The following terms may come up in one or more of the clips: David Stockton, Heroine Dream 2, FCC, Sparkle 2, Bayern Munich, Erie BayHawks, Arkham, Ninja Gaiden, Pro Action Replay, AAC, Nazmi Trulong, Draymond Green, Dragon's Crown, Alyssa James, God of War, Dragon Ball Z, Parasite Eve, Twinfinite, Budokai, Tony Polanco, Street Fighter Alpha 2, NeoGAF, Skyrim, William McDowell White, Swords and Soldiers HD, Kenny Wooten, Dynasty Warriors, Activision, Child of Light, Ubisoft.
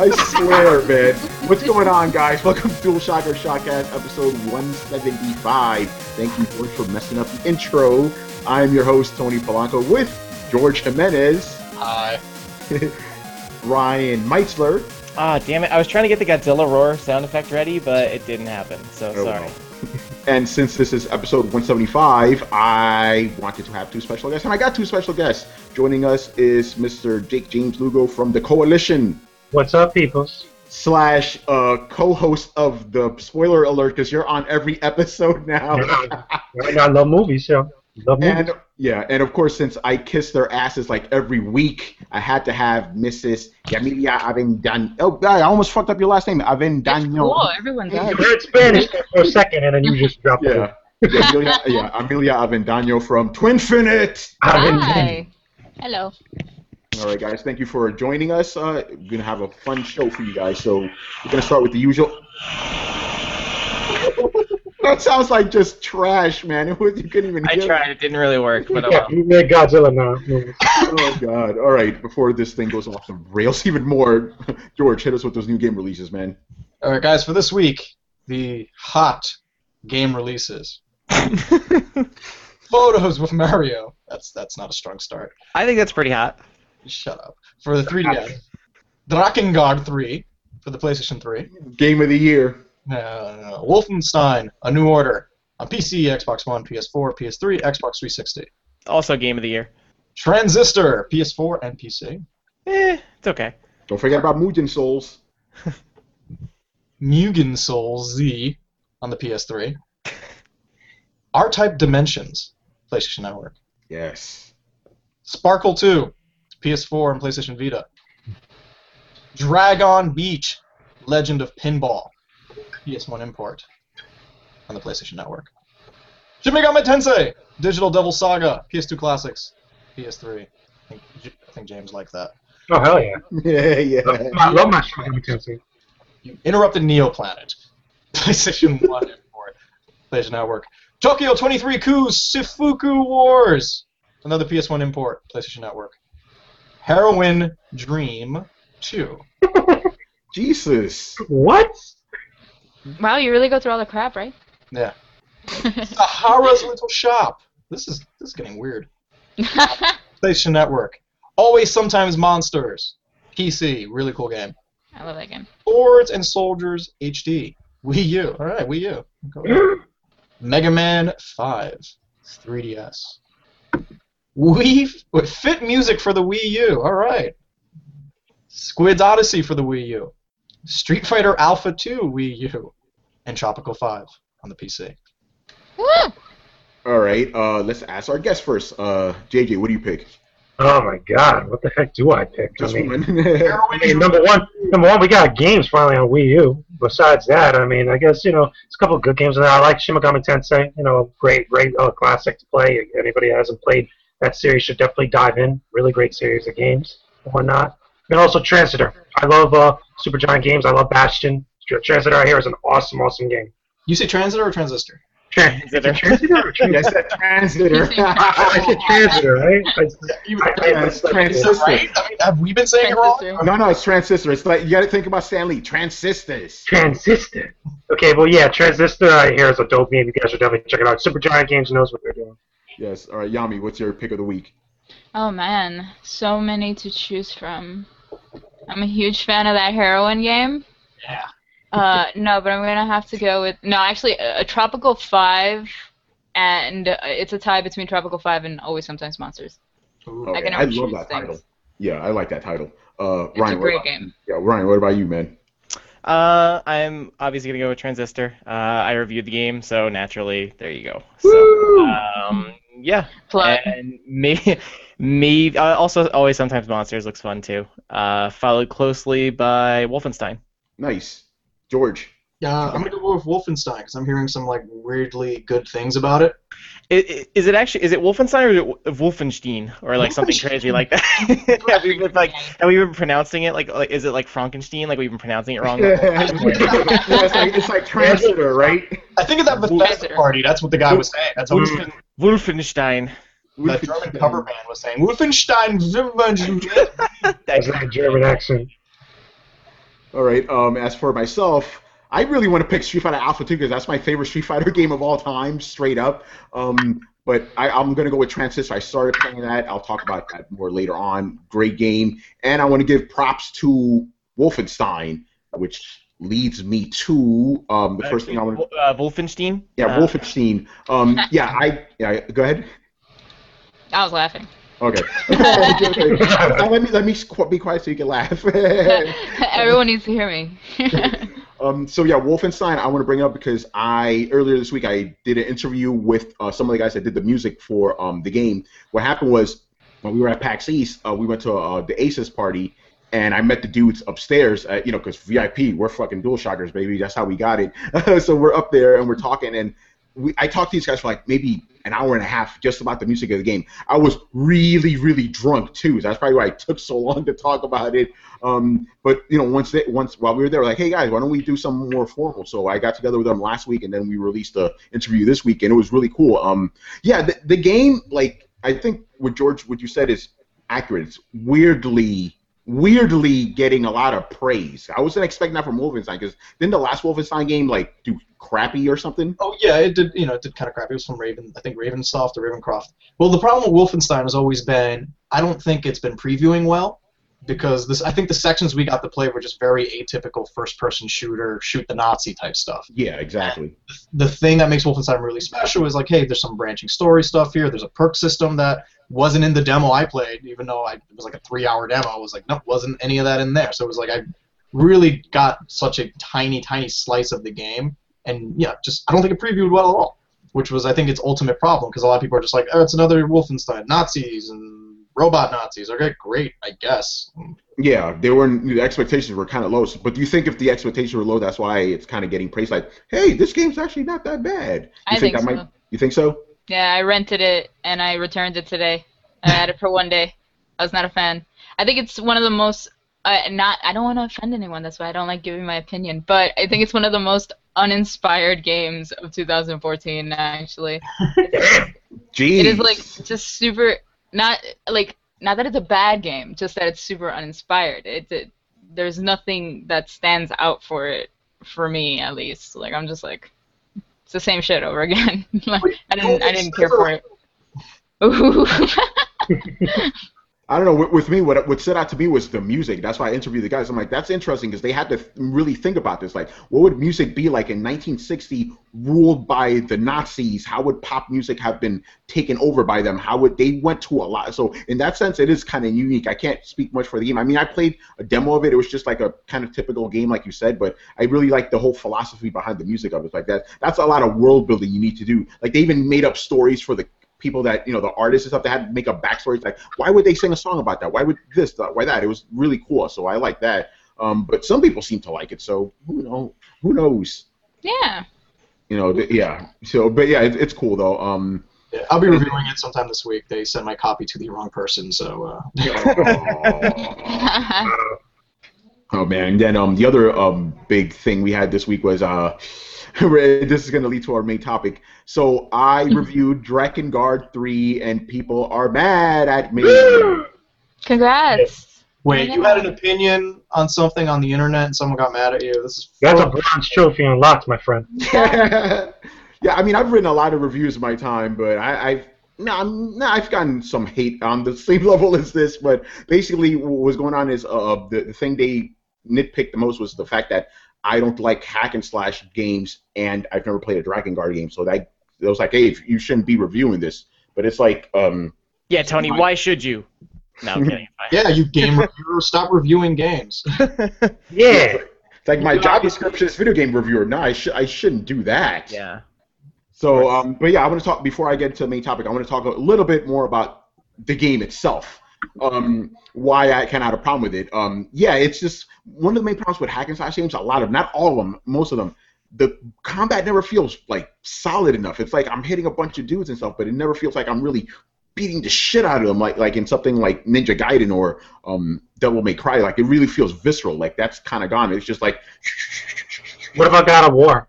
I swear, man. What's going on, guys? Welcome to Dual Shocker Shockcast episode 175. Thank you, George, for messing up the intro. I'm your host, Tony Polanco, with George Jimenez. Hi. Ryan Meitzler. Ah, damn it. I was trying to get the Godzilla roar sound effect ready, but it didn't happen, so sorry. And since this is episode 175, I wanted to have two special guests, and I got two special guests. Joining us is Mr. Jake James Lugo from The Coalition. What's up, peoples? Slash co-host of the Spoiler Alert, because you're on every episode now. I love movies, yeah. Love movies. And, yeah, and of course, since I kiss their asses like every week, I had to have Mrs. Amelia Avendano. Oh, I almost fucked up your last name, Avendano. Cool, everyone does. You heard Spanish for a second, and then you just dropped it. Yeah, Amelia Avendano from Twinfinite. Hi. Hello. All right, guys, thank you for joining us. We're going to have a fun show for you guys, so we're going to start with the usual... That sounds like just trash, man. It was, you couldn't even hear it. I tried. It didn't really work. But yeah, you made Godzilla now. Oh, God. All right, before this thing goes off the rails even more, George, hit us with those new game releases, man. All right, guys, for this week, the hot game releases. Photos with Mario. That's not a strong start. I think that's pretty hot. Shut up. For the 3DS, Drakengard 3 for the PlayStation 3. Game of the year. No. Wolfenstein, A New Order on PC, Xbox One, PS4, PS3, Xbox 360. Also game of the year. Transistor, PS4 and PC. It's okay. Don't forget about Mugen Souls. Mugen Souls Z on the PS3. R-Type Dimensions, PlayStation Network. Yes. Sparkle 2, PS4 and PlayStation Vita. Dragon Beach, Legend of Pinball. PS1 import on the PlayStation Network. Shin Megami Tensei! Digital Devil Saga, PS2 Classics, PS3. I think James liked that. Oh, hell yeah. Yeah. I love my Shin Megami Tensei. You interrupted Neoplanet. PlayStation 1 import. PlayStation Network. Tokyo 23 Coup Sifuku Wars! Another PS1 import. PlayStation Network. Heroine Dream 2. Jesus. What? Wow, you really go through all the crap, right? Yeah. Sahara's Little Shop. This is getting weird. PlayStation Network. Always Sometimes Monsters. PC. Really cool game. I love that game. Swords and Soldiers HD. Wii U. All right, Wii U. Mega Man 5. 3DS. Fit Music for the Wii U. All right. Squid's Odyssey for the Wii U. Street Fighter Alpha 2 Wii U. And Tropical 5 on the PC. All right, let's ask our guest first. JJ, what do you pick? Oh my God, what the heck do I pick? Just one. Number one, we got games finally on Wii U. Besides that, I guess it's a couple of good games, and I like Shin Megami Tensei. Great classic to play. If anybody hasn't played that series, should definitely dive in. Really great series of games and whatnot. And also Transistor. I love Supergiant Games. I love Bastion. Transistor right here is an awesome, awesome game. You say Transistor or Transistor? Transistor. I said Transistor. I said Transistor, right? Transistor, right? Have we been saying it wrong? No, it's Transistor. It's like you got to think about Stan Lee. Transistors. Transistor. Okay, well, yeah, Transistor right here is a dope game. You guys should definitely check it out. Supergiant Games knows what they're doing. Yes. All right, Yami, what's your pick of the week? Oh, man. So many to choose from. I'm a huge fan of that Heroine game. Yeah. No, but I'm going to have to go with... No, actually, a Tropical 5, and it's a tie between Tropical 5 and Always Sometimes Monsters. Ooh, okay. I love that title. Yeah, I like that title. It's Ryan, a great game. Yeah, Ryan, what about you, man? I'm obviously going to go with Transistor. I reviewed the game, so naturally, there you go. Woo! So, yeah. Plug. And maybe also Always Sometimes Monsters looks fun too. Followed closely by Wolfenstein. Nice. George. Yeah, I'm gonna go with Wolfenstein because I'm hearing some weirdly good things about it. Is it Wolfenstein or is it Wolfenstein or something crazy like that? Have we been pronouncing it is it Frankenstein? We've been pronouncing it wrong. It's Transistor, right? I think it's that Bethesda party. That's what the guy was saying. That's Wolfenstein. That German cover band was saying Wolfenstein. That German accent. All right. As for myself, I really want to pick Street Fighter Alpha 2 because that's my favorite Street Fighter game of all time, straight up. But I'm going to go with Transistor. I started playing that. I'll talk about that more later on. Great game. And I want to give props to Wolfenstein, which leads me to the first thing I want to... Wolfenstein? Yeah, Wolfenstein. Go ahead. I was laughing. Okay. let me be quiet so you can laugh. Everyone needs to hear me. Wolfenstein, I want to bring up because earlier this week, I did an interview with some of the guys that did the music for the game. What happened was, when we were at PAX East, we went to the ACES party, and I met the dudes upstairs, because VIP, we're fucking DualShockers, baby. That's how we got it. So we're up there, and we're talking, and I talked to these guys for like maybe an hour and a half just about the music of the game. I was really, really drunk too. So that's probably why it took so long to talk about it. But once while we were there, we're like, hey guys, why don't we do something more formal? So I got together with them last week, and then we released the interview this week, and it was really cool. The game, like I think what you said is accurate. It's weirdly getting a lot of praise. I wasn't expecting that from Wolfenstein, because didn't the last Wolfenstein game do crappy or something? Oh yeah, it did. It did kind of crappy. It was from Ravensoft or Ravencroft. Well, the problem with Wolfenstein has always been I don't think it's been previewing well, because I think the sections we got to play were just very atypical first-person shooter, shoot the Nazi type stuff. Yeah, exactly. The thing that makes Wolfenstein really special is like, hey, there's some branching story stuff here. There's a perk system that wasn't in the demo I played, even though it was like a 3-hour demo. I was like, no, wasn't any of that in there. So it was like I really got such a tiny, tiny slice of the game, and yeah, just I don't think it previewed well at all, which was I think its ultimate problem, because a lot of people are just like, oh, it's another Wolfenstein, Nazis and robot Nazis. Okay, great, I guess. Yeah, the expectations were kind of low. But do you think if the expectations were low, that's why it's kind of getting praised? Like, hey, this game's actually not that bad. You think so? Yeah, I rented it, and I returned it today. I had it for one day. I was not a fan. I think it's one of the most I don't want to offend anyone. That's why I don't like giving my opinion. But I think it's one of the most uninspired games of 2014, actually. Jeez. It is, like, just super... Not that it's a bad game, just that it's super uninspired. There's nothing that stands out for it, for me at least. Like I'm just like, it's the same shit over again. I didn't care for it. Ooh. I don't know. With me, what stood out to me was the music. That's why I interviewed the guys. I'm like, that's interesting because they had to really think about this. Like, what would music be like in 1960, ruled by the Nazis? How would pop music have been taken over by them? They went to a lot. So in that sense, it is kind of unique. I can't speak much for the game. I mean, I played a demo of it. It was just like a kind of typical game, like you said. But I really like the whole philosophy behind the music of it. Like that's a lot of world building you need to do. Like they even made up stories for the people that, the artists and stuff, they had to make up backstories. Like, why would they sing a song about that? Why would this? Why that? It was really cool, so I like that. But some people seem to like it, so who knows? Yeah. Yeah. So, but yeah, it's cool, though. Yeah, I'll be reviewing it sometime this week. They sent my copy to the wrong person, so... Oh, man. Then the other big thing we had this week was... this is going to lead to our main topic. So I reviewed Drakengard 3, and people are mad at me. Congrats. Wait, you had an opinion on something on the internet, and someone got mad at you? That's a bronze trophy unlocked, my friend. Yeah, I mean, I've written a lot of reviews in my time, but I've gotten some hate on the same level as this, but basically what was going on is the thing they nitpicked the most was the fact that I don't like hack and slash games, and I've never played a Drakengard game, so that it was like, hey, you shouldn't be reviewing this. But it's like, yeah, Tony, why should you? No, I'm kidding. Yeah, you game reviewer, stop reviewing games. Yeah, it's like my job description is video game reviewer. No, I shouldn't do that. Yeah. So, but yeah, I want to talk before I get to the main topic. I want to talk a little bit more about the game itself. Why I kind of had a problem with it. It's just one of the main problems with hack and slash games. A lot of, not all of them, most of them, the combat never feels like solid enough. It's like I'm hitting a bunch of dudes and stuff, but it never feels like I'm really beating the shit out of them, like in something like Ninja Gaiden or Devil May Cry. Like it really feels visceral. Like that's kind of gone. It's just like. What about God of War?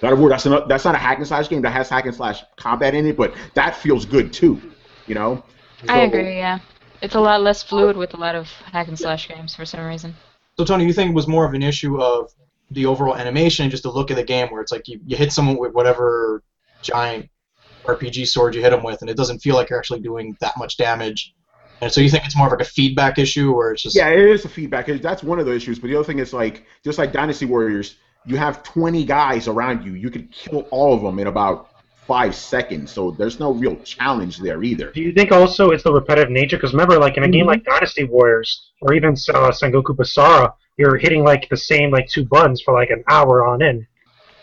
God of War. That's not a hack and slash game that has hack and slash combat in it, but that feels good too. So, I agree. Yeah. It's a lot less fluid with a lot of hack and slash games for some reason. So, Tony, you think was more of an issue of the overall animation and just the look of the game where it's like you hit someone with whatever giant RPG sword you hit them with and it doesn't feel like you're actually doing that much damage. And so you think it's more of like a feedback issue or it's just... Yeah, it is a feedback. That's one of the issues. But the other thing is like, just like Dynasty Warriors, you have 20 guys around you. You could kill all of them in about 5 seconds, so there's no real challenge there either. Do you think also it's the repetitive nature? Because remember, like, in a game like Dynasty Warriors, or even Sengoku Basara, you're hitting, like, the same, like, two buttons for, like, an hour on end.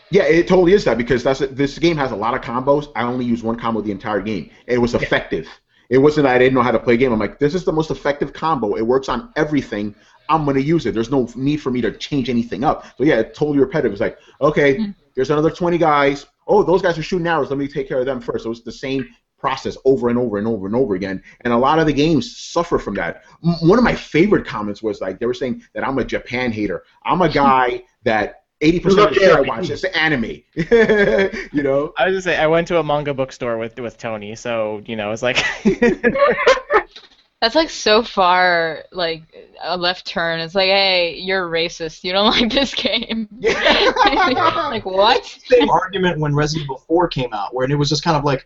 Yeah, it totally is that, because this game has a lot of combos. I only used one combo the entire game. It was effective. It wasn't that I didn't know how to play a game. I'm like, this is the most effective combo. It works on everything. I'm going to use it. There's no need for me to change anything up. So, yeah, it's totally repetitive. It's like, okay, there's another 20 guys. Oh, those guys are shooting arrows. Let me take care of them first. So it's the same process over and over and over and over again. And a lot of the games suffer from that. One of my favorite comments was like they were saying that I'm a Japan hater. I'm a guy that 80% of the shit I watch is anime. You know. I was just saying I went to a manga bookstore with Tony, so you know it's like. That's like so far, like a left turn. It's like, hey, you're racist. You don't like this game. Yeah. Like what? Same argument when Resident Evil 4 came out, where it was just kind of like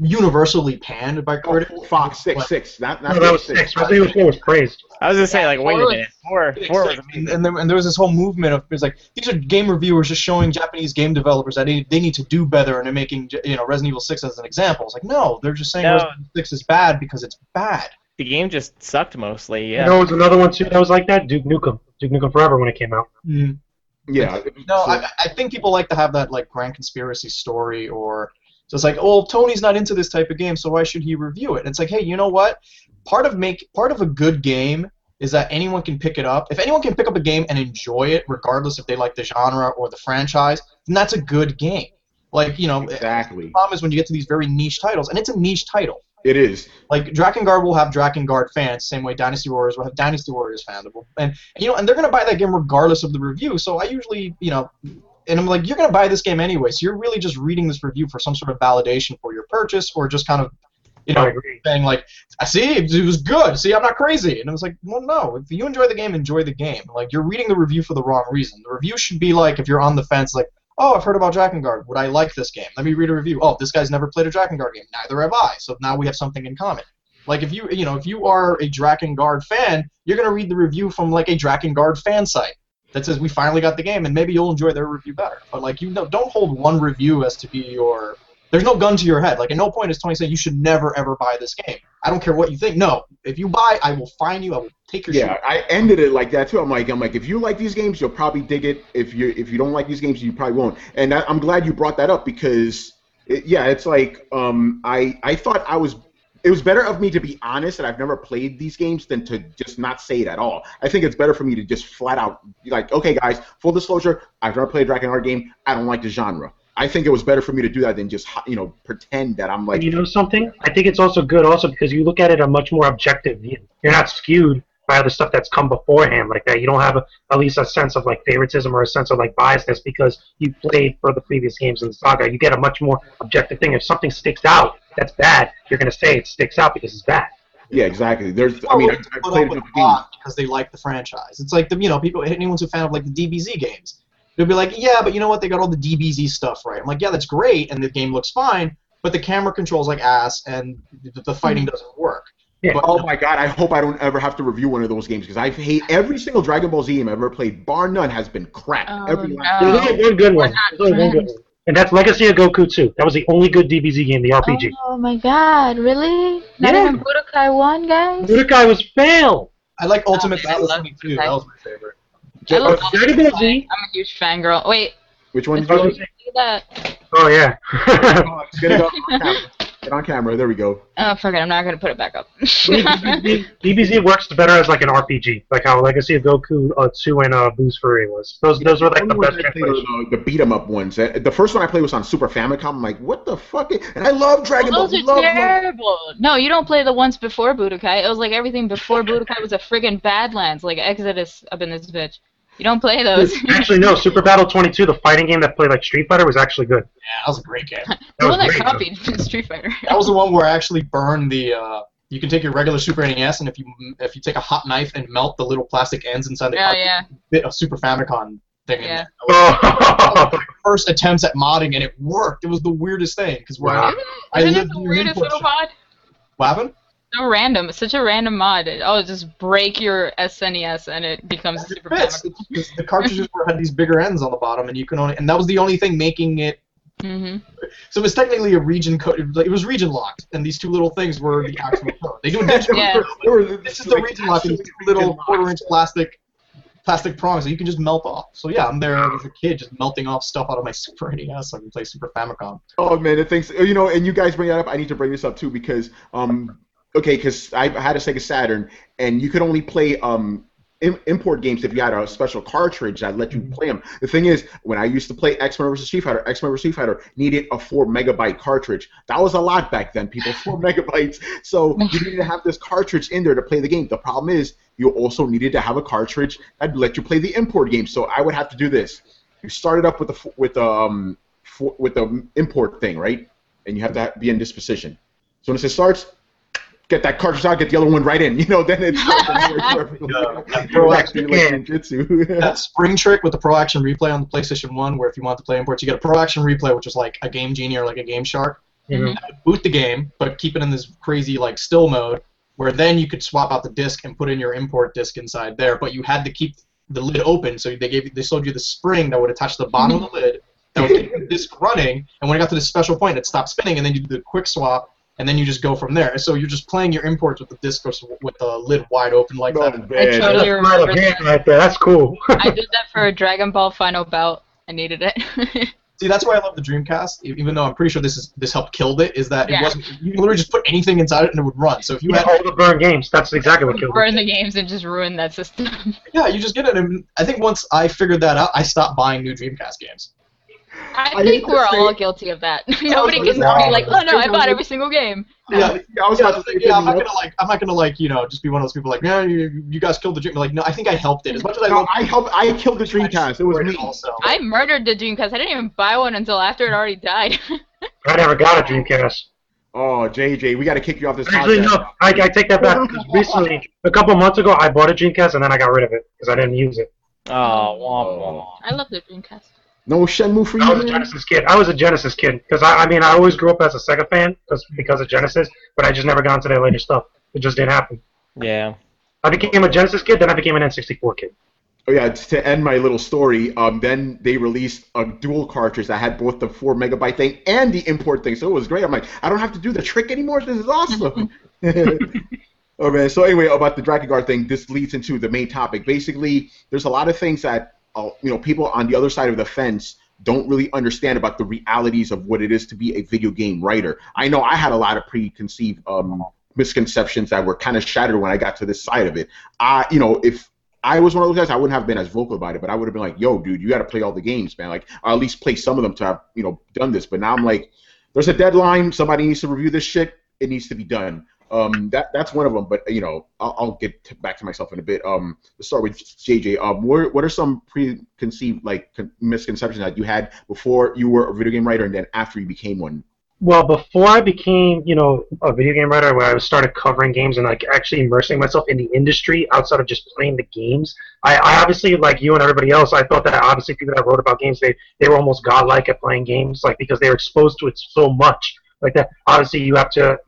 universally panned by critics. Oh, Fox 6. That was 6. Resident Evil 4 was praised. I was just saying, like, wait a minute, 4 was amazing. And there was this whole movement of it's like these are game reviewers just showing Japanese game developers that they need to do better, and they're making Resident Evil 6 as an example. It's like no, they're just saying Resident Evil 6 is bad because it's bad. The game just sucked mostly, yeah. There was another one, too, that was like that, Duke Nukem Forever when it came out. Mm. Yeah. No, I think people like to have that, like, grand conspiracy story or... So it's like, oh, Tony's not into this type of game, so why should he review it? And it's like, hey, you know what? Part of a good game is that anyone can pick it up. If anyone can pick up a game and enjoy it, regardless if they like the genre or the franchise, then that's a good game. Like, you know... Exactly. The problem is when you get to these very niche titles, and it's a niche title. It is. Like, Drakengard will have Drakengard fans, same way Dynasty Warriors will have Dynasty Warriors fans. And they're going to buy that game regardless of the review, so I usually, and I'm like, you're going to buy this game anyway, so you're really just reading this review for some sort of validation for your purchase, or just kind of, saying like, I see, it was good, see, I'm not crazy. And I was like, well, no, if you enjoy the game, enjoy the game. Like, you're reading the review for the wrong reason. The review should be like, if you're on the fence, like, oh, I've heard about Drakengard. Would I like this game? Let me read a review. Oh, this guy's never played a Drakengard game. Neither have I. So now we have something in common. Like, if you are a Drakengard fan, you're going to read the review from, like, a Drakengard fan site that says, we finally got the game, and maybe you'll enjoy their review better. But, like, don't hold one review as to be your... There's no gun to your head. Like, at no point is Tony saying you should never, ever buy this game. I don't care what you think. No. If you buy, I will find you. I will take your shit. Yeah, I ended it like that, too. I'm like, if you like these games, you'll probably dig it. If you don't like these games, you probably won't. And I'm glad you brought that up because, it's like I thought I was... It was better of me to be honest that I've never played these games than to just not say it at all. I think it's better for me to just flat out be like, okay, guys, full disclosure, I've never played a Drakengard game. I don't like the genre. I think it was better for me to do that than just, pretend that I'm like... You know something? I think it's also good also because you look at it a much more objective view. You're not skewed by the stuff that's come beforehand like that. You don't have at least a sense of, like, favoritism or a sense of, like, biasness because you played for the previous games in the saga. You get a much more objective thing. If something sticks out that's bad, you're going to say it sticks out because it's bad. Yeah, exactly. I played enough games because they like the franchise. It's like, people, anyone's a fan of, like, the DBZ games. They'll be like, yeah, but you know what? They got all the DBZ stuff right. I'm like, yeah, that's great, and the game looks fine, but the camera controls like ass, and the fighting doesn't work. Yeah. But, oh, my God, I hope I don't ever have to review one of those games, because I hate every single Dragon Ball Z game I've ever played, bar none, has been crap. Oh, There's only one good one. And that's Legacy of Goku 2. That was the only good DBZ game, the RPG. Oh, my God, really? Not even Budokai 1, guys? Budokai was fail. I like Ultimate Battle 2. That was my favorite. Dragon Ball Z. I'm a huge fangirl. Wait. Which one? Oh, yeah. Get on camera. There we go. Oh, fuck it. I'm not going to put it back up. DBZ works better as like an RPG, like how Legacy of Goku 2 and Boo's Fury was. Those were like the best translations. The beat-em-up ones. The first one I played was on Super Famicom. I'm like, what the fuck? And I love Dragon Ball. Those are terrible. No, you don't play the ones before Budokai. It was like everything before Budokai was a friggin' Badlands, like Exodus up in this bitch. You don't play those. Actually, no. Super Battle 22, the fighting game that played like Street Fighter, was actually good. Yeah, that was a great game. That was the one that copied Street Fighter. That was the one where I actually burned the You can take your regular Super NES, and if you take a hot knife and melt the little plastic ends inside the cartridge, you bit a Super Famicom thing in there. That was my first attempts at modding, and it worked. It was the weirdest thing. Isn't it the weirdest little mod? What happened? So random. It's such a random mod. Oh, just break your SNES, and it becomes a Super Famicom. The cartridges had these bigger ends on the bottom, and you can only, and that was the only thing making it. Mm-hmm. So it was technically a region code. It was region locked, and these two little things were the actual code. They do a digital. This is the region lock. These little quarter-inch plastic prongs that you can just melt off. So yeah, I'm there as a kid just melting off stuff out of my Super NES so I can play Super Famicom. Oh man, it thinks And you guys bring that up. I need to bring this up too because because I had a Sega Saturn, and you could only play import games if you had a special cartridge that let you play them. The thing is, when I used to play X-Men vs. Street Fighter, X-Men vs. Street Fighter needed a 4 megabyte cartridge. That was a lot back then, people. 4 megabytes. So you needed to have this cartridge in there to play the game. The problem is, you also needed to have a cartridge that let you play the import game. So I would have to do this. You started up with the import thing, right? And you have to be in this position. So once it starts, get that cartridge out, get the other one right in. Then it's that spring trick with the Pro Action Replay on the PlayStation 1, where if you want to play imports, you get a Pro Action Replay, which is like a Game Genie or like a Game Shark. Mm-hmm. And boot the game, but keep it in this crazy like still mode, where then you could swap out the disc and put in your import disc inside there. But you had to keep the lid open, so they sold you the spring that would attach to the bottom of the lid that would keep the disc running. And when it got to this special point, it stopped spinning, and then you do the quick swap. And then you just go from there. So you're just playing your imports with the disc with the lid wide open like that. I totally remember that. Right there. That's cool. I did that for Dragon Ball Final Bout. I needed it. See, that's why I love the Dreamcast. Even though I'm pretty sure this helped killed it. Is that it wasn't? You literally just put anything inside it and it would run. So if you had all the burned games, that's exactly what killed it. Burn the games and just ruin that system. Yeah, you just get it. And I think once I figured that out, I stopped buying new Dreamcast games. I think we're all guilty of that. Nobody can be like, "Oh no, I bought every single game." No. Yeah, I was about to say, I'm not gonna like, just be one of those people like, "No, you guys killed the Dreamcast." Like, no, I think I helped it as much as I killed the Dreamcast. It was me also. I murdered the Dreamcast. I didn't even buy one until after it already died. I never got a Dreamcast. Oh, JJ, we got to kick you off this podcast. Actually, no, I take that back. Because recently, a couple months ago, I bought a Dreamcast and then I got rid of it because I didn't use it. Oh, I love the Dreamcast. No Shenmue for you? I was a Genesis kid. Because, I always grew up as a Sega fan because of Genesis, but I just never got into their later stuff. It just didn't happen. Yeah. I became a Genesis kid, then I became an N64 kid. Oh, yeah, to end my little story, then they released a dual cartridge that had both the 4 megabyte thing and the import thing, so it was great. I'm like, I don't have to do the trick anymore? This is awesome. Oh, man. So, anyway, about the Drakengard thing, this leads into the main topic. Basically, there's a lot of things that people on the other side of the fence don't really understand about the realities of what it is to be a video game writer. I know I had a lot of preconceived misconceptions that were kind of shattered when I got to this side of it. If I was one of those guys, I wouldn't have been as vocal about it, but I would have been like, "Yo, dude, you got to play all the games, man. Like, or at least play some of them to have done this." But now I'm like, there's a deadline. Somebody needs to review this shit. It needs to be done. That's one of them, but I'll get back to myself in a bit. Let's start with JJ. What are some preconceived misconceptions that you had before you were a video game writer, and then after you became one? Well, before I became a video game writer, where I started covering games and actually immersing myself in the industry outside of just playing the games, I obviously, like you and everybody else, I thought that obviously people that wrote about games, they were almost godlike at playing games, because they were exposed to it so much. Like that, obviously, you have to,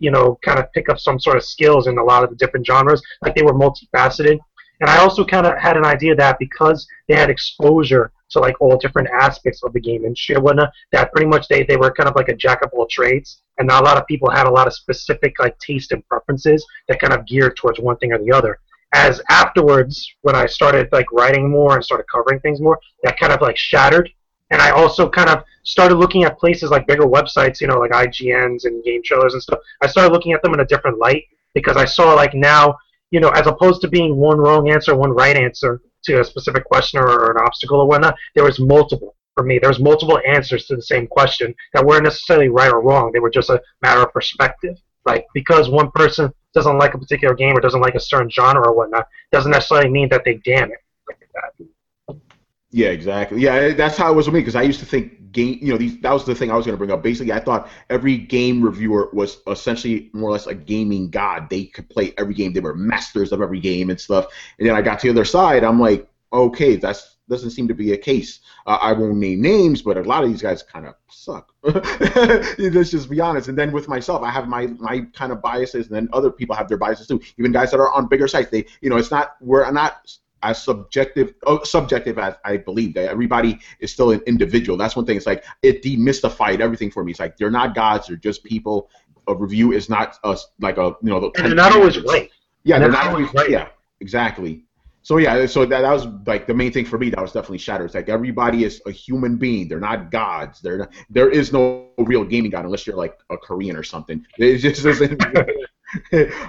kind of pick up some sort of skills in a lot of the different genres. They were multifaceted, and I also kind of had an idea that because they had exposure to all different aspects of the game and shit, whatnot, that pretty much they were kind of like a jack of all trades, and not a lot of people had a lot of specific taste and preferences that kind of geared towards one thing or the other. As afterwards, when I started writing more and started covering things more, that kind of shattered. And I also kind of started looking at places like bigger websites, like IGNs and game trailers and stuff. I started looking at them in a different light because I saw now, as opposed to being one wrong answer, one right answer to a specific question or an obstacle or whatnot, there was multiple for me. There was multiple answers to the same question that weren't necessarily right or wrong. They were just a matter of perspective. Because one person doesn't like a particular game or doesn't like a certain genre or whatnot, doesn't necessarily mean that they damn it. Yeah, exactly. Yeah, that's how it was with me, because I used to think game, you know, these, that was the thing I was going to bring up. Basically, I thought every game reviewer was essentially more or less a gaming god. They could play every game. They were masters of every game and stuff. And then I got to the other side. I'm like, okay, that's doesn't seem to be a case. I won't name names, but a lot of these guys kind of suck. Let's just be honest. And then with myself, I have my kind of biases, and then other people have their biases too. Even guys that are on bigger sites, they, you know, it's not, we're not as subjective as I believe that everybody is still an individual. That's one thing. It's like it demystified everything for me. It's like they're not gods; they're just people. A review is not and they're not always right. Yeah, they're not always right. Yeah, exactly. So yeah, so that was like the main thing for me. That was definitely shattered. It's like everybody is a human being. They're not gods. There is no real gaming god unless you're like a Korean or something. It just isn't.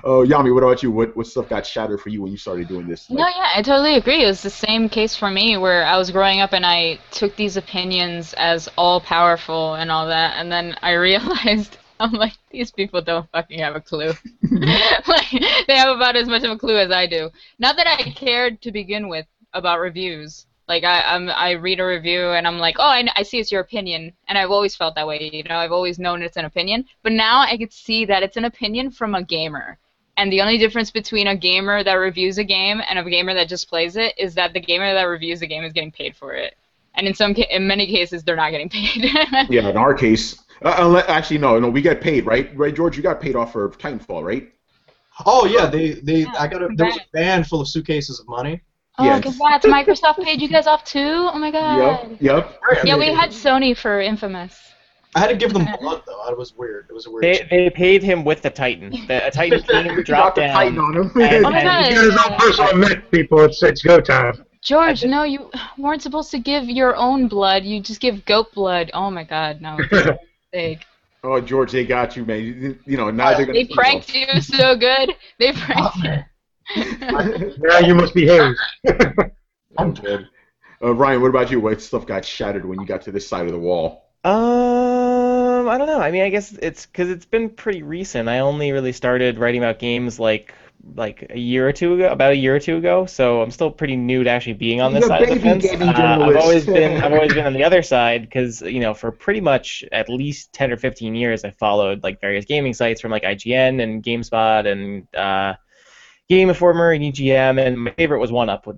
Oh, Yami, what about you? What stuff got shattered for you when you started doing this? Like, no, yeah, I totally agree. It was the same case for me where I was growing up and I took these opinions as all powerful and all that, and then I realized. I'm like, these people don't fucking have a clue. Like, they have about as much of a clue as I do. Not that I cared to begin with about reviews. Like, I read a review and I'm like, oh, I see it's your opinion. And I've always felt that way, you know. I've always known it's an opinion. But now I could see that it's an opinion from a gamer. And the only difference between a gamer that reviews a game and a gamer that just plays it is that the gamer that reviews the game is getting paid for it. And in many cases, they're not getting paid. Yeah, in our case... actually, no, we got paid, right? Right, George, you got paid off for Titanfall, right? Oh yeah, there was a van full of suitcases of money. Oh, yes. Congrats! Microsoft paid you guys off too. Oh my god. Yep. Yeah, we had Sony for Infamous. I had to give them blood though. It was weird. They paid him with the Titan. A Titan came, dropped down. Titan on him. And, oh my god! He got his own personal mech, people. It's go time. George, no, you weren't supposed to give your own blood. You just give goat blood. Oh my god, no. Big. Oh, George, they got you, man. You know, now they're gonna. They pranked you so good. They pranked you. Now you must behave. I'm dead. Ryan, what about you? What stuff got shattered when you got to this side of the wall? I don't know. I mean, I guess it's because it's been pretty recent. I only really started writing about games about a year or two ago, so I'm still pretty new to actually being on this side of the fence. I've always been on the other side because, you know, for pretty much at least 10 or 15 years, I followed like various gaming sites from like IGN and GameSpot and Game Informer and EGM, and my favorite was 1UP.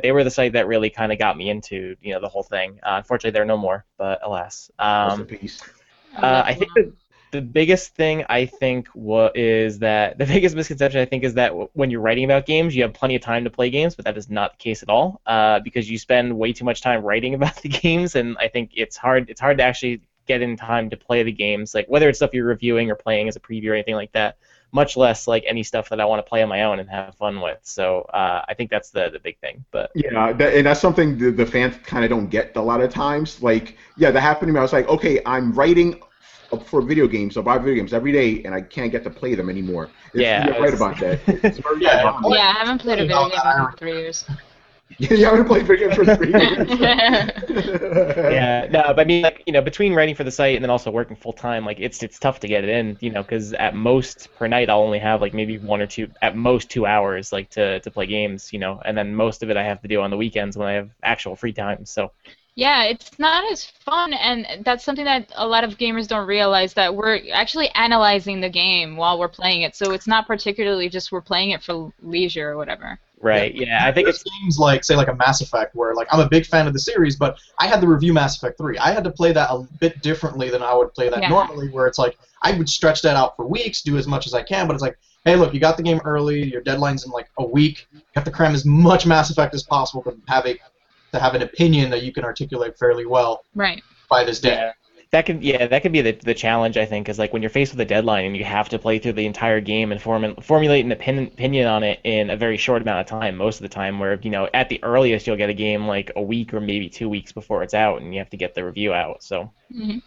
They were the site that really kind of got me into, you know, the whole thing. Unfortunately, they're no more, but alas. I think that the biggest thing the biggest misconception is that when you're writing about games, you have plenty of time to play games, but that is not the case at all. Because you spend way too much time writing about the games, and I think it's hard to actually get in time to play the games, like whether it's stuff you're reviewing or playing as a preview or anything like that. Much less like any stuff that I want to play on my own and have fun with. So I think that's the big thing. But yeah, and that's something the fans kind of don't get a lot of times. Like yeah, that happened to me. I was like, okay, I'm writing for video games, I buy video games every day, and I can't get to play them anymore. About that. It's very I haven't played a video game in 3 years. You haven't played video games for 3 years. Yeah, no, but I mean, like, you know, between writing for the site and then also working full time, like it's tough to get it in, you know, because at most per night I'll only have like maybe one or two, at most 2 hours, like to play games, you know, and then most of it I have to do on the weekends when I have actual free time. So. Yeah, it's not as fun, and that's something that a lot of gamers don't realize, that we're actually analyzing the game while we're playing it, so it's not particularly just we're playing it for leisure or whatever. Right, yeah, I think it's games like, say, like a Mass Effect, where like I'm a big fan of the series, but I had to review Mass Effect 3. I had to play that a bit differently than I would play that normally, where it's like I would stretch that out for weeks, do as much as I can, but it's like, hey, look, you got the game early, your deadline's in like a week, you have to cram as much Mass Effect as possible to have an opinion that you can articulate fairly well by this day. Yeah. That can be the challenge, I think, is like when you're faced with a deadline and you have to play through the entire game and formulate an opinion on it in a very short amount of time, most of the time, where, you know, at the earliest you'll get a game like a week or maybe 2 weeks before it's out and you have to get the review out, so. Mm-hmm.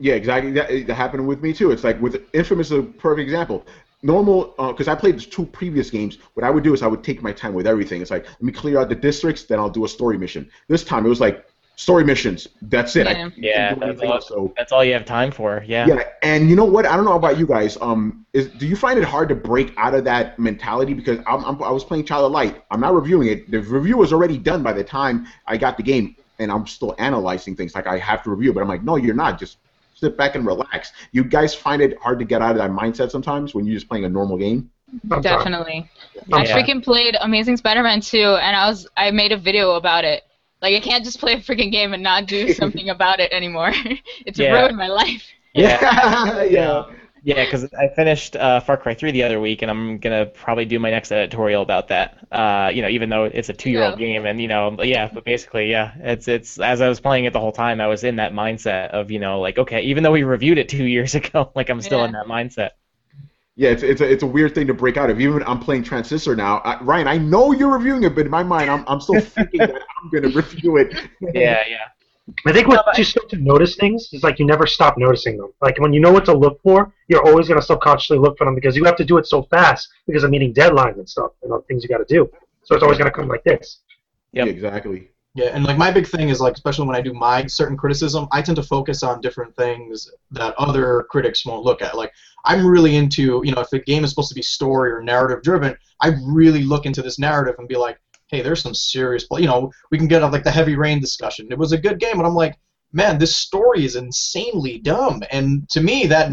Yeah, exactly. That happened with me, too. It's like with Infamous is a perfect example. Normal, because I played the two previous games, what I would do is I would take my time with everything. It's like, let me clear out the districts, then I'll do a story mission. This time it was like, story missions, that's it. That's all you have time for, Yeah, and you know what, I don't know about you guys, do you find it hard to break out of that mentality? Because I was playing Child of Light, I'm not reviewing it, the review was already done by the time I got the game. and I'm still analyzing things. Like, I have to review, but I'm like, no, you're not. Just sit back and relax. You guys find it hard to get out of that mindset sometimes when you're just playing a normal game? Sometimes. Definitely. Yeah. I freaking played Amazing Spider-Man 2, and I made a video about it. Like, I can't just play a freaking game and not do something about it anymore. It's ruined my life. Yeah. Yeah, because I finished Far Cry 3 the other week, and I'm going to probably do my next editorial about that, even though it's a 2-year-old game. And, but basically, it's as I was playing it the whole time, I was in that mindset of, okay, even though we reviewed it 2 years ago, like, I'm still in that mindset. Yeah, it's a weird thing to break out of. Even I'm playing Transistor now. Ryan, I know you're reviewing it, but in my mind, I'm still thinking that I'm going to review it. I think once you start to notice things, it's like you never stop noticing them. Like, when you know what to look for, you're always going to subconsciously look for them because you have to do it so fast because of meeting deadlines and stuff and other things you got to do. So it's always going to come like this. Yep. Yeah, exactly. Yeah, and like my big thing is, like, especially when I do my certain criticism, I tend to focus on different things that other critics won't look at. Like, I'm really into, if the game is supposed to be story or narrative driven, I really look into this narrative and be like, hey, there's some serious play. We can get on, like, the Heavy Rain discussion. It was a good game, but I'm like, man, this story is insanely dumb. And to me, that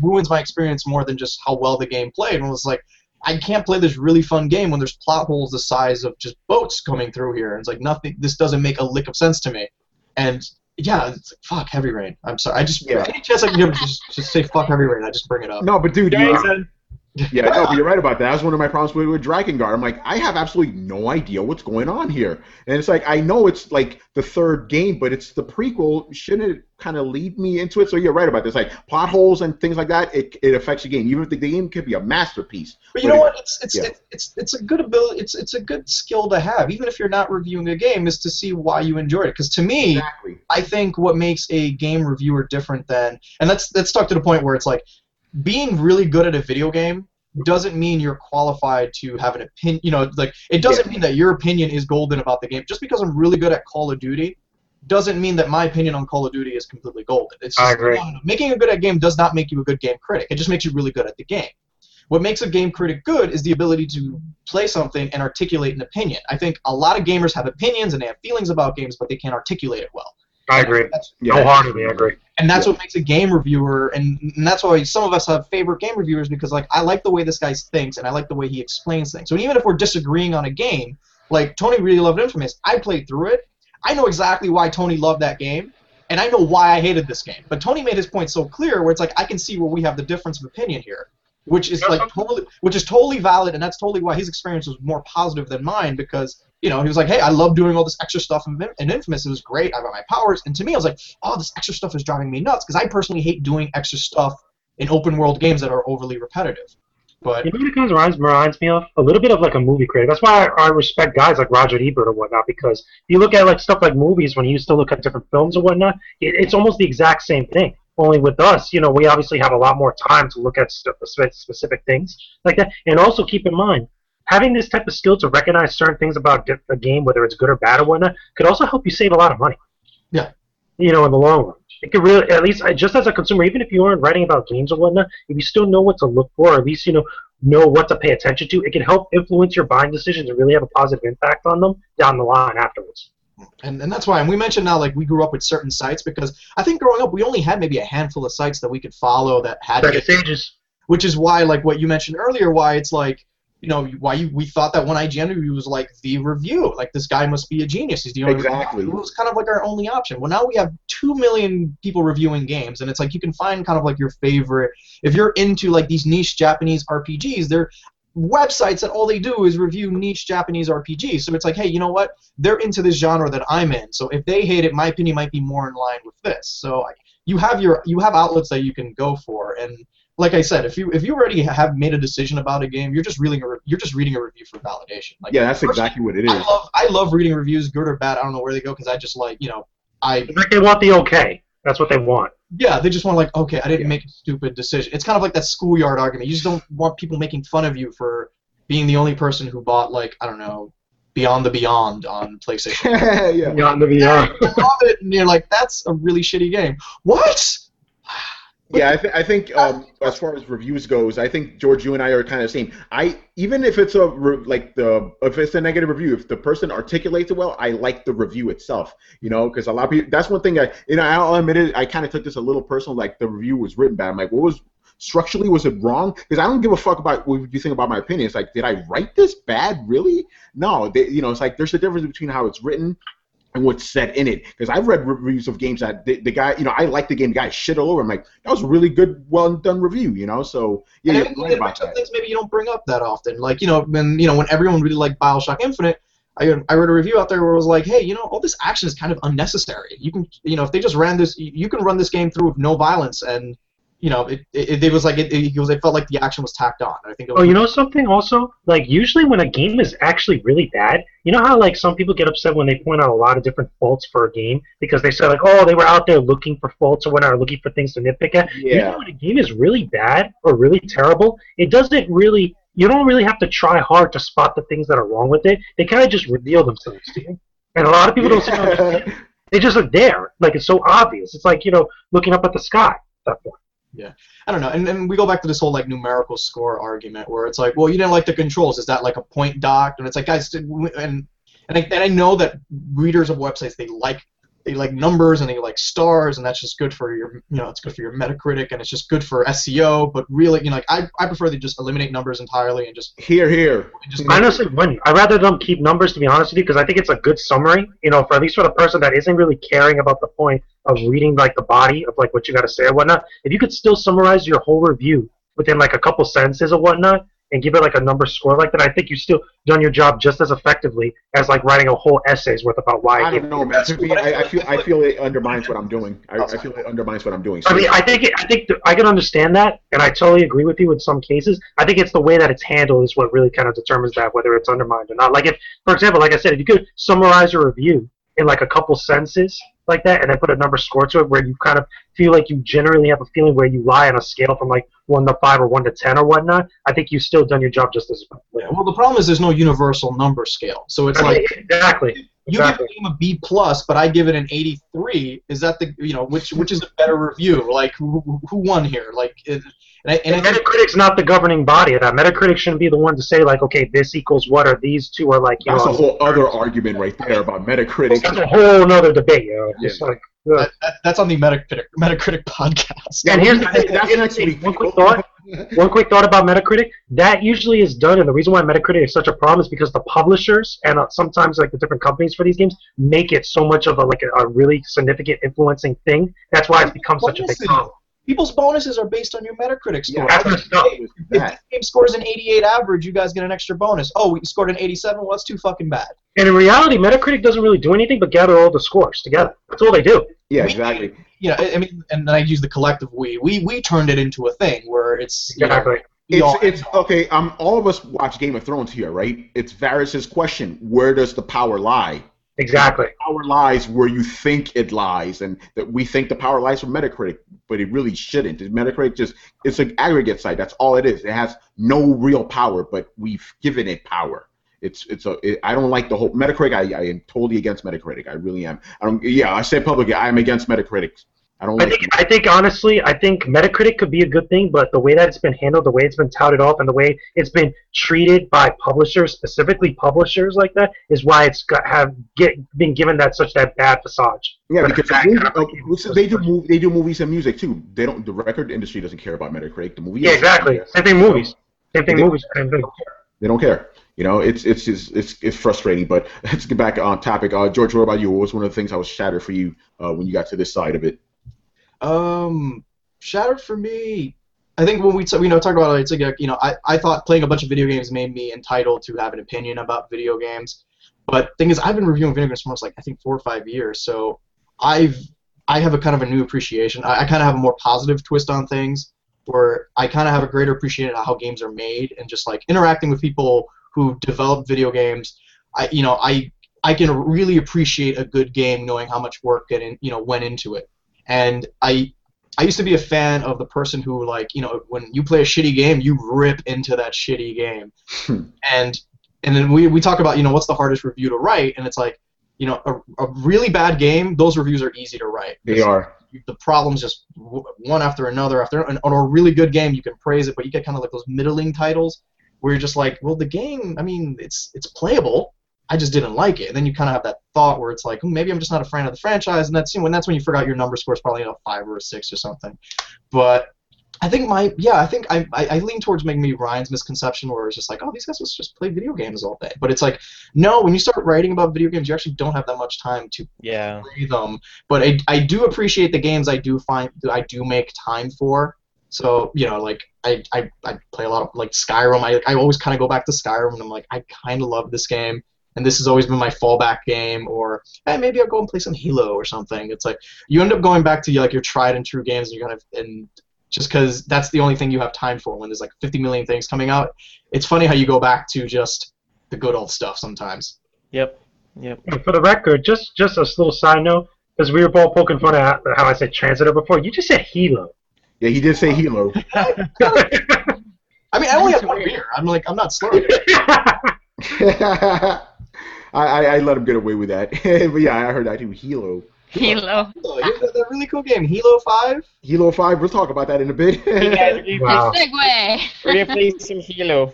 ruins my experience more than just how well the game played. And I was like, I can't play this really fun game when there's plot holes the size of just boats coming through here. And it's like, nothing. This doesn't make a lick of sense to me. And yeah, it's like, fuck Heavy Rain. I'm sorry. I just any chance I can give, just say fuck Heavy Rain. I just bring it up. No, but dude, but you're right about that. That was one of my problems with Drakengard. I'm like, I have absolutely no idea what's going on here. And it's like, I know it's like the third game, but it's the prequel. Shouldn't it kind of lead me into it? So you're right about this. Like, plot holes and things like that, it affects the game. Even if the game could be a masterpiece. But you know what? It's a good ability. It's a good skill to have, even if you're not reviewing a game, is to see why you enjoyed it. Because to me, I think what makes a game reviewer different than, and that's stuck to the point where it's like, being really good at a video game doesn't mean you're qualified to have an opinion. It doesn't mean that your opinion is golden about the game. Just because I'm really good at Call of Duty doesn't mean that my opinion on Call of Duty is completely golden. It's just, I agree. Making a good at game does not make you a good game critic. It just makes you really good at the game. What makes a game critic good is the ability to play something and articulate an opinion. I think a lot of gamers have opinions and they have feelings about games, but they can't articulate it well. I agree. Wholeheartedly, I agree. And that's what makes a game reviewer, and that's why some of us have favorite game reviewers, because, like, I like the way this guy thinks, and I like the way he explains things. So even if we're disagreeing on a game, like, Tony really loved Infamous. I played through it. I know exactly why Tony loved that game, and I know why I hated this game. But Tony made his point so clear where it's like, I can see where we have the difference of opinion here, which is totally valid, and that's totally why his experience was more positive than mine, because... he was like, hey, I love doing all this extra stuff in Infamous. It was great. I got my powers. And to me, I was like, oh, this extra stuff is driving me nuts because I personally hate doing extra stuff in open-world games that are overly repetitive. But you know what it kind of reminds me of? A little bit of, like, a movie critic. That's why I respect guys like Roger Ebert or whatnot, because you look at, like, stuff like movies when you used to look at different films or whatnot, it's almost the exact same thing. Only with us, we obviously have a lot more time to look at specific things like that. And also keep in mind, having this type of skill to recognize certain things about a game, whether it's good or bad or whatnot, could also help you save a lot of money. Yeah. In the long run. It could really, at least just as a consumer, even if you aren't writing about games or whatnot, if you still know what to look for, or at least know what to pay attention to, it can help influence your buying decisions and really have a positive impact on them down the line afterwards. And that's why, and we mentioned now, like, we grew up with certain sites, because I think growing up we only had maybe a handful of sites that we could follow that had... stages. Which is why, like, what you mentioned earlier, why it's like, we thought that one IGN review was like the review. Like, this guy must be a genius. He's the only guy. It was kind of like our only option. Well, now we have 2 million people reviewing games, and it's like you can find kind of like your favorite. If you're into like these niche Japanese RPGs, they're websites that all they do is review niche Japanese RPGs. So it's like, hey, you know what? They're into this genre that I'm in. So if they hate it, my opinion might be more in line with this. So you have outlets that you can go for. And like I said, if you already have made a decision about a game, you're just reading a review for validation. Like, that's exactly what it is. I love reading reviews, good or bad. I don't know where they go because I just like they want the okay. That's what they want. Yeah, they just want like, okay, I didn't make a stupid decision. It's kind of like that schoolyard argument. You just don't want people making fun of you for being the only person who bought, like, I don't know, Beyond on PlayStation. Beyond the Beyond. I love it, and you're like, that's a really shitty game. What? Yeah, I think as far as reviews goes, I think George, you and I are kind of the same. Even if it's if it's a negative review, if the person articulates it well, I like the review itself. You know, because a lot of people. That's one thing I'll admit it. I kind of took this a little personal. Like the review was written bad. I'm like, structurally, was it wrong? Because I don't give a fuck about what you think about my opinion. It's like, did I write this bad? Really? No. It's like there's a difference between how it's written and what's said in it. Because I've read reviews of games that the guy, I like the game, the guy shit all over. I'm like, that was a really good, well-done review, So, yeah, and you're right about that. Things maybe you don't bring up that often. Like, when everyone really liked Bioshock Infinite, I read a review out there where it was like, hey, all this action is kind of unnecessary. You can, if they just ran this, you can run this game through with no violence, and, it felt like the action was tacked on. I think. You know something also? Like, usually when a game is actually really bad, you know how, like, some people get upset when they point out a lot of different faults for a game because they say, like, oh, they were out there looking for faults or whatnot, or looking for things to nitpick at? Yeah. You know, when a game is really bad or really terrible, it doesn't really... You don't really have to try hard to spot the things that are wrong with it. They kind of just reveal themselves to you. And a lot of people don't see them. They just are there. Like, it's so obvious. It's like, looking up at the sky. That's why. Yeah, I don't know, and we go back to this whole like numerical score argument where it's like, well, you didn't like the controls. Is that like a point docked? And it's like, guys, and I know that readers of websites they like numbers and they like stars, and that's just good for your it's good for your Metacritic and it's just good for SEO. But really, I prefer they just eliminate numbers entirely and just here. I'd rather them keep numbers, to be honest with you, because I think it's a good summary. For at least for the person that isn't really caring about the point of reading like the body of like what you got to say or whatnot, if you could still summarize your whole review within like a couple sentences or whatnot and give it like a number score like that, I think you've still done your job just as effectively as like writing a whole essay's worth about why. I don't know, man. I feel it undermines what I'm doing. I feel it undermines what I'm doing. So. I mean, I can understand that, and I totally agree with you in some cases. I think it's the way that it's handled is what really kind of determines that, whether it's undermined or not. Like if, for example, like I said, if you could summarize a review in like a couple sentences like that, and then put a number score to it where you kind of feel like you generally have a feeling where you lie on a scale from like 1 to 5 or 1 to 10 or whatnot, I think you've still done your job just as well. Yeah, well, the problem is there's no universal number scale. So it's like... Exactly. You give a game a B+, but I give it an 83. Is that the... which is a better review? Like, who won here? Like... Metacritic's not the governing body of that. Metacritic shouldn't be the one to say, like, okay, this equals what, or these two are like... That's a whole other argument right there about Metacritic. That's a whole other debate, Yeah. It's like... That's on the Metacritic podcast. And here's the thing. One quick thought about Metacritic. That usually is done, and the reason why Metacritic is such a problem is because the publishers and sometimes like the different companies for these games make it so much of a really significant influencing thing. That's why it's become such a big problem. People's bonuses are based on your Metacritic score. Yeah, if this game scores an 88 average, you guys get an extra bonus. Oh, we scored an 87? Well, that's too fucking bad. And in reality, Metacritic doesn't really do anything but gather all the scores together. That's all they do. Yeah, exactly. And I use the collective we. We turned it into a thing where it's... Exactly. All of us watch Game of Thrones here, right? It's Varys' question, where does the power lie? Exactly. The power lies where you think it lies, and that we think the power lies from Metacritic, but it really shouldn't. Metacritic it's an aggregate site. That's all it is. It has no real power, but we've given it power. I don't like the whole Metacritic. I am totally against Metacritic. I really am. I say publicly, I am against Metacritic. I think Metacritic could be a good thing, but the way that it's been handled, the way it's been touted off, and the way it's been treated by publishers, specifically publishers like that, is why it's been given that such that bad facade. Yeah, because they do movies and music too. They don't. The record industry doesn't care about Metacritic. The movie. Yeah, exactly. Same thing. Movies. Same thing. Movies. Same thing. They don't care. It's frustrating. But let's get back on topic. George, what about you? What was one of the things I was shattered for you when you got to this side of it? Shattered for me. I think when we talk about it, it's like I thought playing a bunch of video games made me entitled to have an opinion about video games. But thing is, I've been reviewing video games for almost like I think 4 or 5 years, so I have a kind of a new appreciation. I kind of have a more positive twist on things, where I kind of have a greater appreciation of how games are made and just like interacting with people who develop video games. I can really appreciate a good game knowing how much work went into it. And I used to be a fan of the person who, like, when you play a shitty game, you rip into that shitty game. And then we talk about, what's the hardest review to write, and it's like, you know, a really bad game, those reviews are easy to write. They are. The problems just one after another. And on a really good game, you can praise it, but you get kind of like those middling titles where you're just like, well, the game, I mean, it's playable. I just didn't like it. And then you kind of have that thought where it's like, maybe I'm just not a fan of the franchise, and that's when you forgot your number score is probably a 5 or a 6 or something. But I think I lean towards maybe Ryan's misconception where it's just like, oh, these guys must just play video games all day. But it's like, no, when you start writing about video games, you actually don't have that much time to play them. But I do appreciate the games I do make time for. So, you know, like, I play a lot of, like, Skyrim. I always kind of go back to Skyrim, and I'm like, I kind of love this game. And this has always been my fallback game, or hey, maybe I'll go and play some Halo or something. It's like you end up going back to like your tried and true games, and just because that's the only thing you have time for. When there's like 50 million things coming out, it's funny how you go back to just the good old stuff sometimes. Yep. And for the record, just a little side note, because we were both poking fun at how I said Transitor before. You just said Halo. Yeah, he did say Helo. I mean, I only have one beer. I'm like, I'm not slurring. I let him get away with that. But yeah, I heard that too. Helo. That really cool game. Helo 5? Helo 5. We'll talk about that in a bit. Wow. Segue. We're playing some Helo.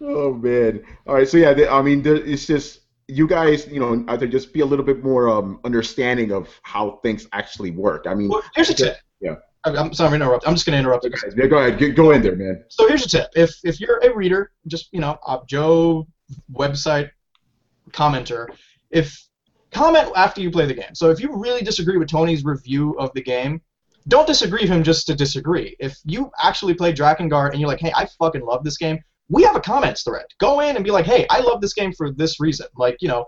Oh, man. All right, so yeah, it's just you guys, you know, I think just be a little bit more understanding of how things actually work. I mean, well, here's a tip. Yeah. I'm sorry to interrupt. I'm just going to interrupt you guys. Yeah, go ahead. Go in there, man. So here's a tip. If you're a reader, just, you know, Joe, website, commenter, comment after you play the game. So if you really disagree with Tony's review of the game, don't disagree with him just to disagree. If you actually play Drakengard and you're like, hey, I fucking love this game, we have a comments thread. Go in and be like, hey, I love this game for this reason. Like, you know,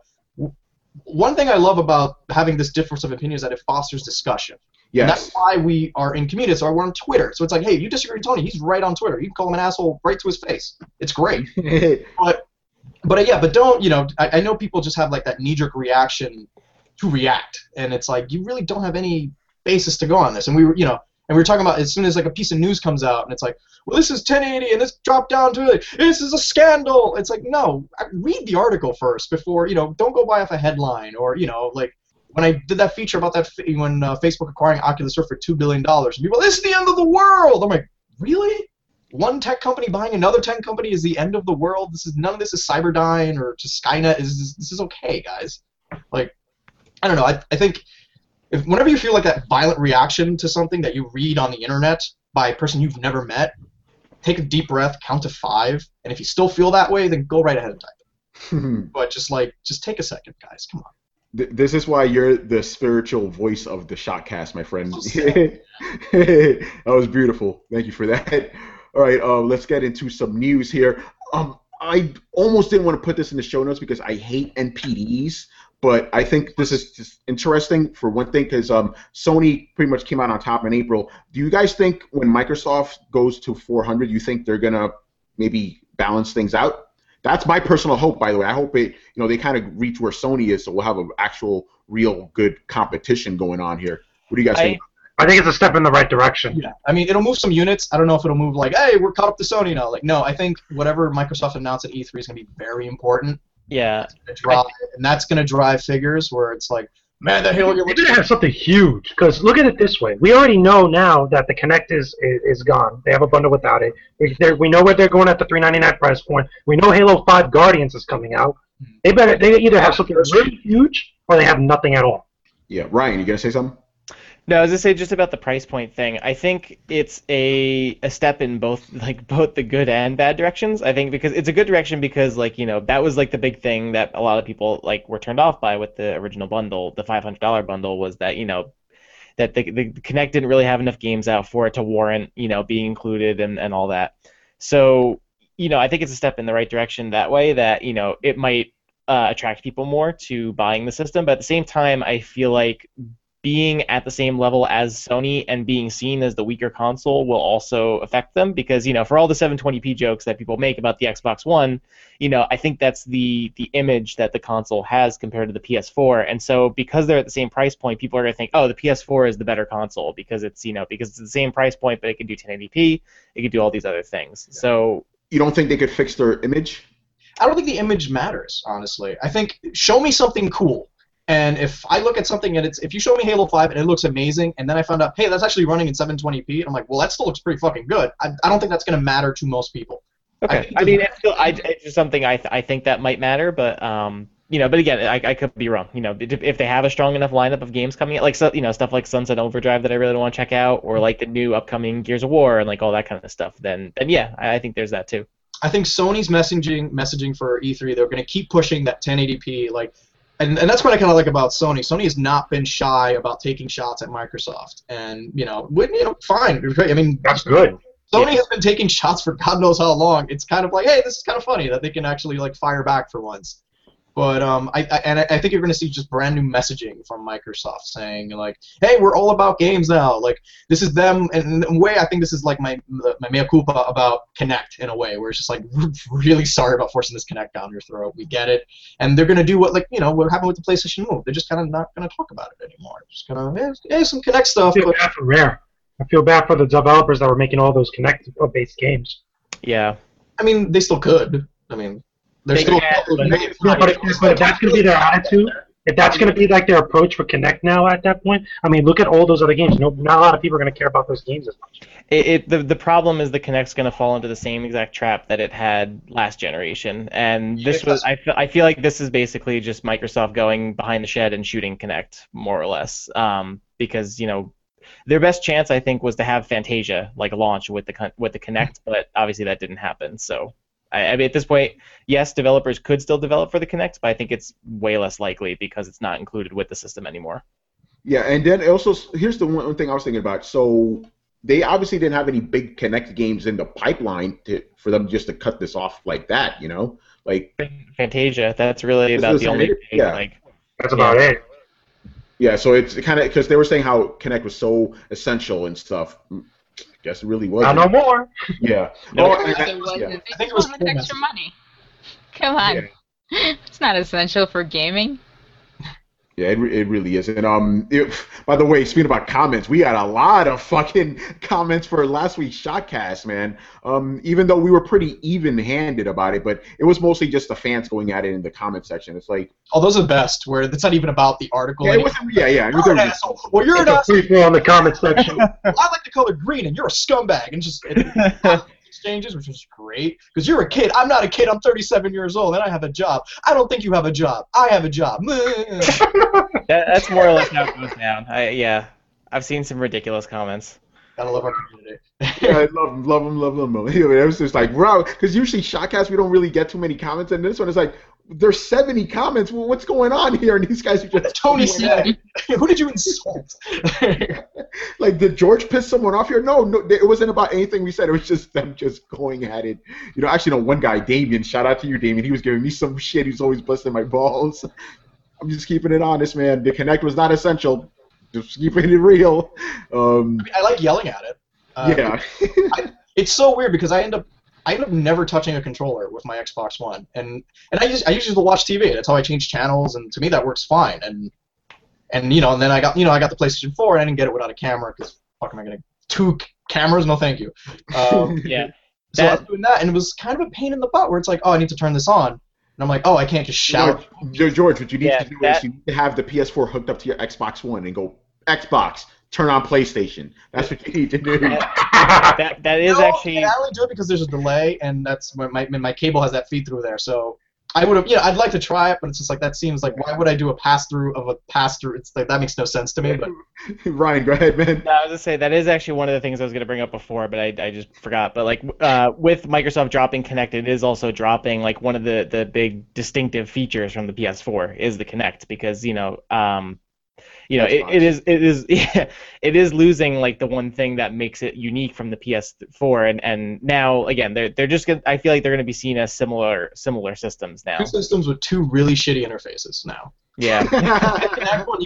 one thing I love about having this difference of opinion is that it fosters discussion. Yes. And that's why we are in community. So we're on Twitter. So it's like, hey, you disagree with Tony, he's right on Twitter. You can call him an asshole right to his face. It's great. But don't, you know, I know people just have, like, that knee-jerk reaction to react, and it's like, you really don't have any basis to go on this. And we were talking about as soon as, like, a piece of news comes out, and it's like, well, this is 1080, and this dropped down to it. This is a scandal. It's like, no, read the article first before, you know, don't go by off a headline, or, you know, like, when I did that feature about that, when Facebook acquiring Oculus Rift for $2 billion, and people, this is the end of the world. I'm like, really? One tech company buying another tech company is the end of the world. None of this is Cyberdyne or just Skynet. This is okay, guys. Like, I don't know. I think whenever you feel like that violent reaction to something that you read on the internet by a person you've never met, take a deep breath, count to 5, and if you still feel that way, then go right ahead and type it. But just take a second, guys. Come on. This is why you're the spiritual voice of the Shotcast, my friend. That was beautiful. Thank you for that. All right, let's get into some news here. I almost didn't want to put this in the show notes because I hate NPDs, but I think this is just interesting for one thing because Sony pretty much came out on top in April. Do you guys think when Microsoft goes to 400, you think they're going to maybe balance things out? That's my personal hope, by the way. I hope they kind of reach where Sony is, so we'll have an actual real good competition going on here. What do you guys think? I think it's a step in the right direction. Yeah, I mean, it'll move some units. I don't know if it'll move like, hey, we're caught up to Sony now. Like, no, I think whatever Microsoft announced at E3 is going to be very important. Yeah. And that's going to drive figures where it's like, man, that Halo... They're going to have something huge, because look at it this way. We already know now that the Kinect is gone. They have a bundle without it. We know where they're going at the $399 price point. We know Halo 5 Guardians is coming out. They either have something really huge or they have nothing at all. Yeah, Ryan, you going to say something? No, I was gonna say just about the price point thing. I think it's a step in both the good and bad directions. I think because it's a good direction because, like, you know, that was like the big thing that a lot of people like were turned off by with the original bundle, the $500 bundle, was that, you know, that the Kinect didn't really have enough games out for it to warrant, you know, being included and all that. So, you know, I think it's a step in the right direction that way, that, you know, it might attract people more to buying the system, but at the same time, I feel like being at the same level as Sony and being seen as the weaker console will also affect them because, you know, for all the 720p jokes that people make about the Xbox One, you know, I think that's the image that the console has compared to the PS4. And so because they're at the same price point, people are going to think, oh, the PS4 is the better console because it's the same price point, but it can do 1080p, it can do all these other things. Yeah. So you don't think they could fix their image? I don't think the image matters, honestly. I think show me something cool. And if I look at something and it's, if you show me Halo 5 and it looks amazing, and then I found out, hey, that's actually running in 720p, and I'm like, well, that still looks pretty fucking good. I don't think that's going to matter to most people. Okay. I mean, it's something I think that might matter, but you know, but again, I could be wrong. You know, if they have a strong enough lineup of games coming out, like so, you know, stuff like Sunset Overdrive that I really want to check out, or like the new upcoming Gears of War and like all that kind of stuff, then yeah, I think there's that too. I think Sony's messaging for E3, they're going to keep pushing that 1080p, like. And that's what I kind of like about Sony. Sony has not been shy about taking shots at Microsoft. And, fine. I mean, that's good. Sony has been taking shots for God knows how long. It's kind of like, hey, this is kind of funny that they can actually, like, fire back for once. But I think you're going to see just brand new messaging from Microsoft saying, like, hey, we're all about games now. Like, this is them. And in a way, I think this is, like, my mea culpa about Kinect in a way, where it's just, like, we're really sorry about forcing this Kinect down your throat. We get it. And they're going to do what, like, what happened with the PlayStation Move. They're just kind of not going to talk about it anymore. Just going to, some Kinect stuff. I feel bad for Rare. I feel bad for the developers that were making all those Kinect-based games. Yeah. I mean, they still could. I mean... But if that's going to be their attitude, if that's going to be like their approach for Kinect now at that point, I mean, look at all those other games. Not a lot of people are going to care about those games as much. The problem is the Kinect's going to fall into the same exact trap that it had last generation, and this was I feel like this is basically just Microsoft going behind the shed and shooting Kinect more or less, because their best chance I think was to have Fantasia like launch with the Kinect, but obviously that didn't happen, so. I mean, at this point, yes, developers could still develop for the Kinect, but I think it's way less likely because it's not included with the system anymore. Yeah, and then also, here's the one thing I was thinking about. So they obviously didn't have any big Kinect games in the pipeline for them just to cut this off like that, Like Fantasia, that's really about the only thing. Yeah. That's about it. Yeah, so it's kind of, because they were saying how Kinect was so essential and stuff. I guess it really was. Not no more. Yeah. No, I think it was cool extra money. Come on. Yeah. It's not essential for gaming. Yeah, it really is. And by the way, speaking about comments, we got a lot of fucking comments for last week's Shotcast, man. Even though we were pretty even-handed about it, but it was mostly just the fans going at it in the comment section. It's like, oh, those are the best. Where it's not even about the article. Yeah, yeah. You're an asshole. Well, you're an asshole. People on the comment section. I like the color green, and you're a scumbag, and just. Exchanges, which was great, because you're a kid. I'm not a kid. I'm 37 years old, and I have a job. I don't think you have a job. I have a job. That's more or less how it goes down. I've seen some ridiculous comments. Gotta love our community. Yeah, I love them. It was just like, wow, because usually Shotcast, we don't really get too many comments, and this one is like, there's 70 comments. Well, what's going on here? And these guys are just Tony C. Who did you insult? Like, did George piss someone off here? No, it wasn't about anything we said. It was just them just going at it. One guy, Damien, shout out to you, Damien. He was giving me some shit. He's always busting my balls. I'm just keeping it honest, man. The Kinect was not essential. Just keeping it real. I like yelling at it. It's so weird because I end up never touching a controller with my Xbox One, and I usually watch TV. That's how I change channels, and to me that works fine. And then I got the PlayStation 4, and I didn't get it without a camera because fuck am I gonna two cameras? No, thank you. So I was doing that, and it was kind of a pain in the butt where it's like, oh, I need to turn this on. And I'm like, oh, I can't just shout. George, what you need to do is you need to have the PS4 hooked up to your Xbox One and go, Xbox, turn on PlayStation. That's what you need to do. That is actually... I only do it because there's a delay, and that's my cable has that feed through there. So I would have, I'd like to try it, but it's just like that seems like why would I do a pass through? It's like that makes no sense to me. But Ryan, go ahead, man. No, I was gonna say that is actually one of the things I was gonna bring up before, but I just forgot. But with Microsoft dropping Kinect, it is also dropping like one of the big distinctive features from the PS4 is the Kinect because it is losing like the one thing that makes it unique from the PS4, and now again they're just gonna, I feel like they're going to be seen as similar systems now. Two systems with two really shitty interfaces now. Yeah. It's going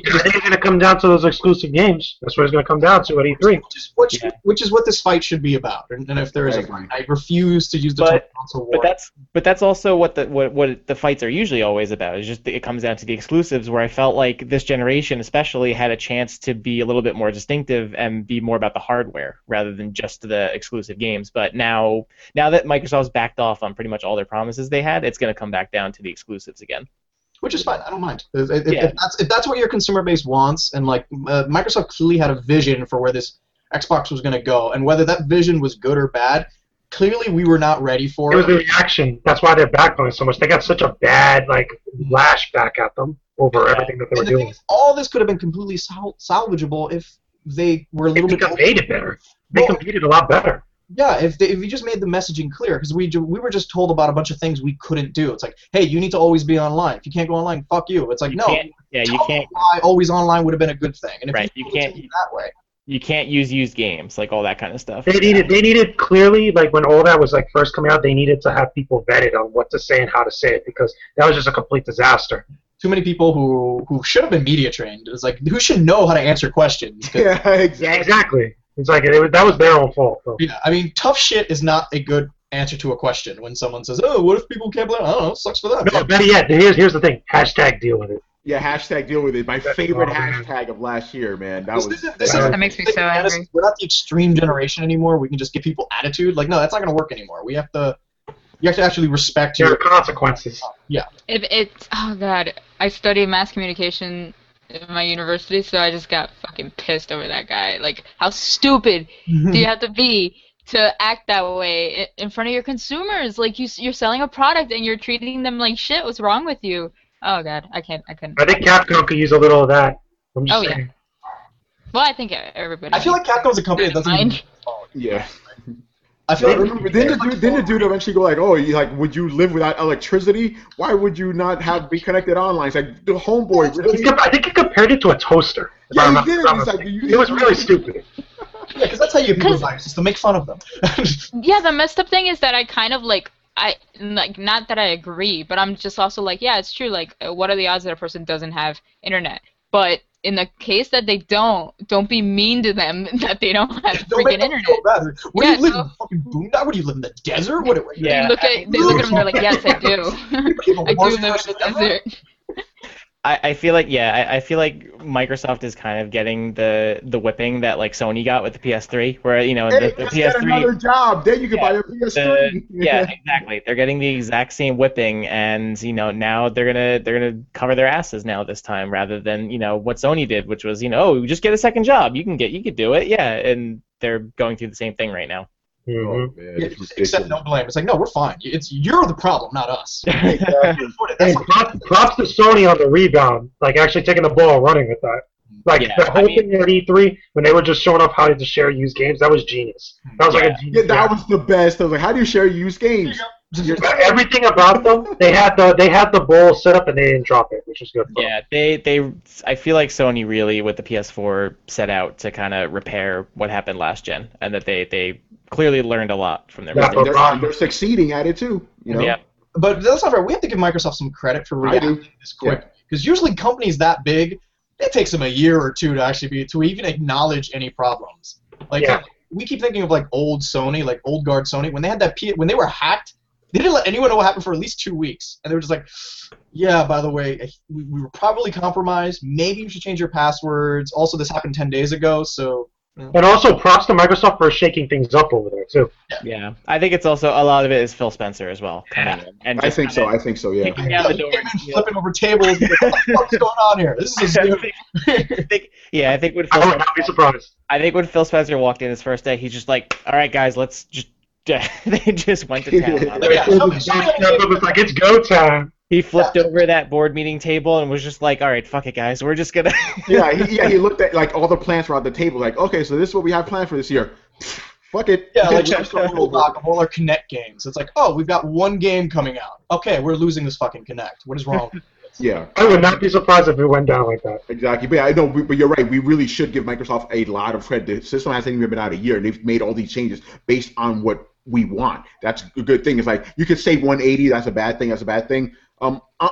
to come down to those exclusive games. That's what it's going to come down to at E3. Which is what this fight should be about. And if there is a fight, I refuse to use the term console war. But that's also what the fights are usually always about. It's just it comes down to the exclusives, where I felt like this generation especially had a chance to be a little bit more distinctive and be more about the hardware rather than just the exclusive games. But now that Microsoft's backed off on pretty much all their promises they had, it's going to come back down to the exclusives again. which is fine. I don't mind. If that's what your consumer base wants, and like Microsoft clearly had a vision for where this Xbox was going to go, and whether that vision was good or bad, clearly we were not ready for it. It was the reaction. That's why they're backpedaling so much. They got such a bad like lashback at them over everything that they were doing. All this could have been completely salvageable if they were a little bit. They made it better. They competed a lot better. Yeah, if you just made the messaging clear, because we were just told about a bunch of things we couldn't do. It's like, hey, you need to always be online. If you can't go online, fuck you. It's like, no. You can't. Why always online would have been a good thing. And if you can't do it that way. You can't use used games, like all that kind of stuff. They needed clearly, like when all that was like first coming out, they needed to have people vetted on what to say and how to say it, because that was just a complete disaster. Too many people who should have been media trained. It's like, who should know how to answer questions? Yeah, exactly. It's like that was their own fault. So. Yeah, I mean, tough shit is not a good answer to a question when someone says, "Oh, what if people can't believe?" I don't know. Sucks for them. No, better yet, here's the thing: hashtag deal with it. Yeah, hashtag deal with it. My favorite hashtag of last year, man. That makes me so angry. We're not the extreme generation anymore. We can just give people attitude. Like, no, that's not going to work anymore. You have to actually respect your consequences. Yeah. Oh god, I study mass communication in my university, so I just got fucking pissed over that guy. Like, how stupid do you have to be to act that way in front of your consumers? Like, you're selling a product and you're treating them like shit. What's wrong with you? Oh god, I couldn't. I think Capcom could use a little of that. I'm just saying. Yeah. Well, I think everybody. I feel like Capcom's a company that doesn't mind. Yeah. I feel like the dude eventually go like, oh, like, would you live without electricity? Why would you not be connected online? It's like, the homeboy. Really? I think he compared it to a toaster. Yeah, he did. It was really stupid. Yeah, because that's how you people viruses, to make fun of them. Yeah, the messed up thing is that I kind of like, not that I agree, but I'm just also like, yeah, it's true. Like, what are the odds that a person doesn't have internet? But in the case that they don't be mean to them that they don't have freaking internet. Where do you live in the fucking boondog? Where do you live in the desert? What? Yeah. They look at them. They're like, yes, I do. I do live in the desert. I feel like I feel like Microsoft is kind of getting the whipping that like Sony got with the PS3, where the PS3. Another job, then you can buy a PS3. Yeah, exactly. They're getting the exact same whipping, and now they're gonna cover their asses now this time, rather than what Sony did, which was just get a second job, you could do it, and they're going through the same thing right now. Oh, man, except no blame. It's like, no, we're fine. You're the problem, not us. Props to Sony on the rebound, like actually taking the ball and running with that. Like the whole thing at E3 when they were just showing off how to share used games, that was genius. That was like a genius. Yeah, that was the best. I was like, how do you share used games? Everything about them, they had the ball set up and they didn't drop it, which is good. Yeah, they. I feel like Sony really with the PS4 set out to kind of repair what happened last gen, and that they clearly learned a lot from their mistakes. They're succeeding at it too. Yeah. But that's not fair. We have to give Microsoft some credit for reacting this quick, because usually companies that big, it takes them a year or two to actually even acknowledge any problems. Like we keep thinking of like old Sony, like old guard Sony, when they had that when they were hacked. They didn't let anyone know what happened for at least 2 weeks. And they were just like, yeah, by the way, we were probably compromised. Maybe you should change your passwords. Also, this happened 10 days ago, so... And also, props to Microsoft for shaking things up over there, too. Yeah. I think it's also, a lot of it is Phil Spencer as well. Yeah. And I think so, yeah. Flipping over tables. What's going on here? This is I think when Phil... I would not be surprised. I think when Phil Spencer walked in his first day, he's just like, all right, guys, let's just... they just went to town. It's go time. He flipped over that board meeting table and was just like, all right, fuck it, guys. We're just going to... He looked at like all the plans around the table, like, okay, so this is what we have planned for this year. Fuck it. Yeah, like all our Kinect games. It's like, oh, we've got one game coming out. Okay, we're losing this fucking Kinect. What is wrong? I would not be surprised if it went down like that. Exactly. But I know, but you're right. We really should give Microsoft a lot of credit. The system hasn't even been out a year, and they've made all these changes based on what we want. That's a good thing. It's like, you could save 180. That's a bad thing.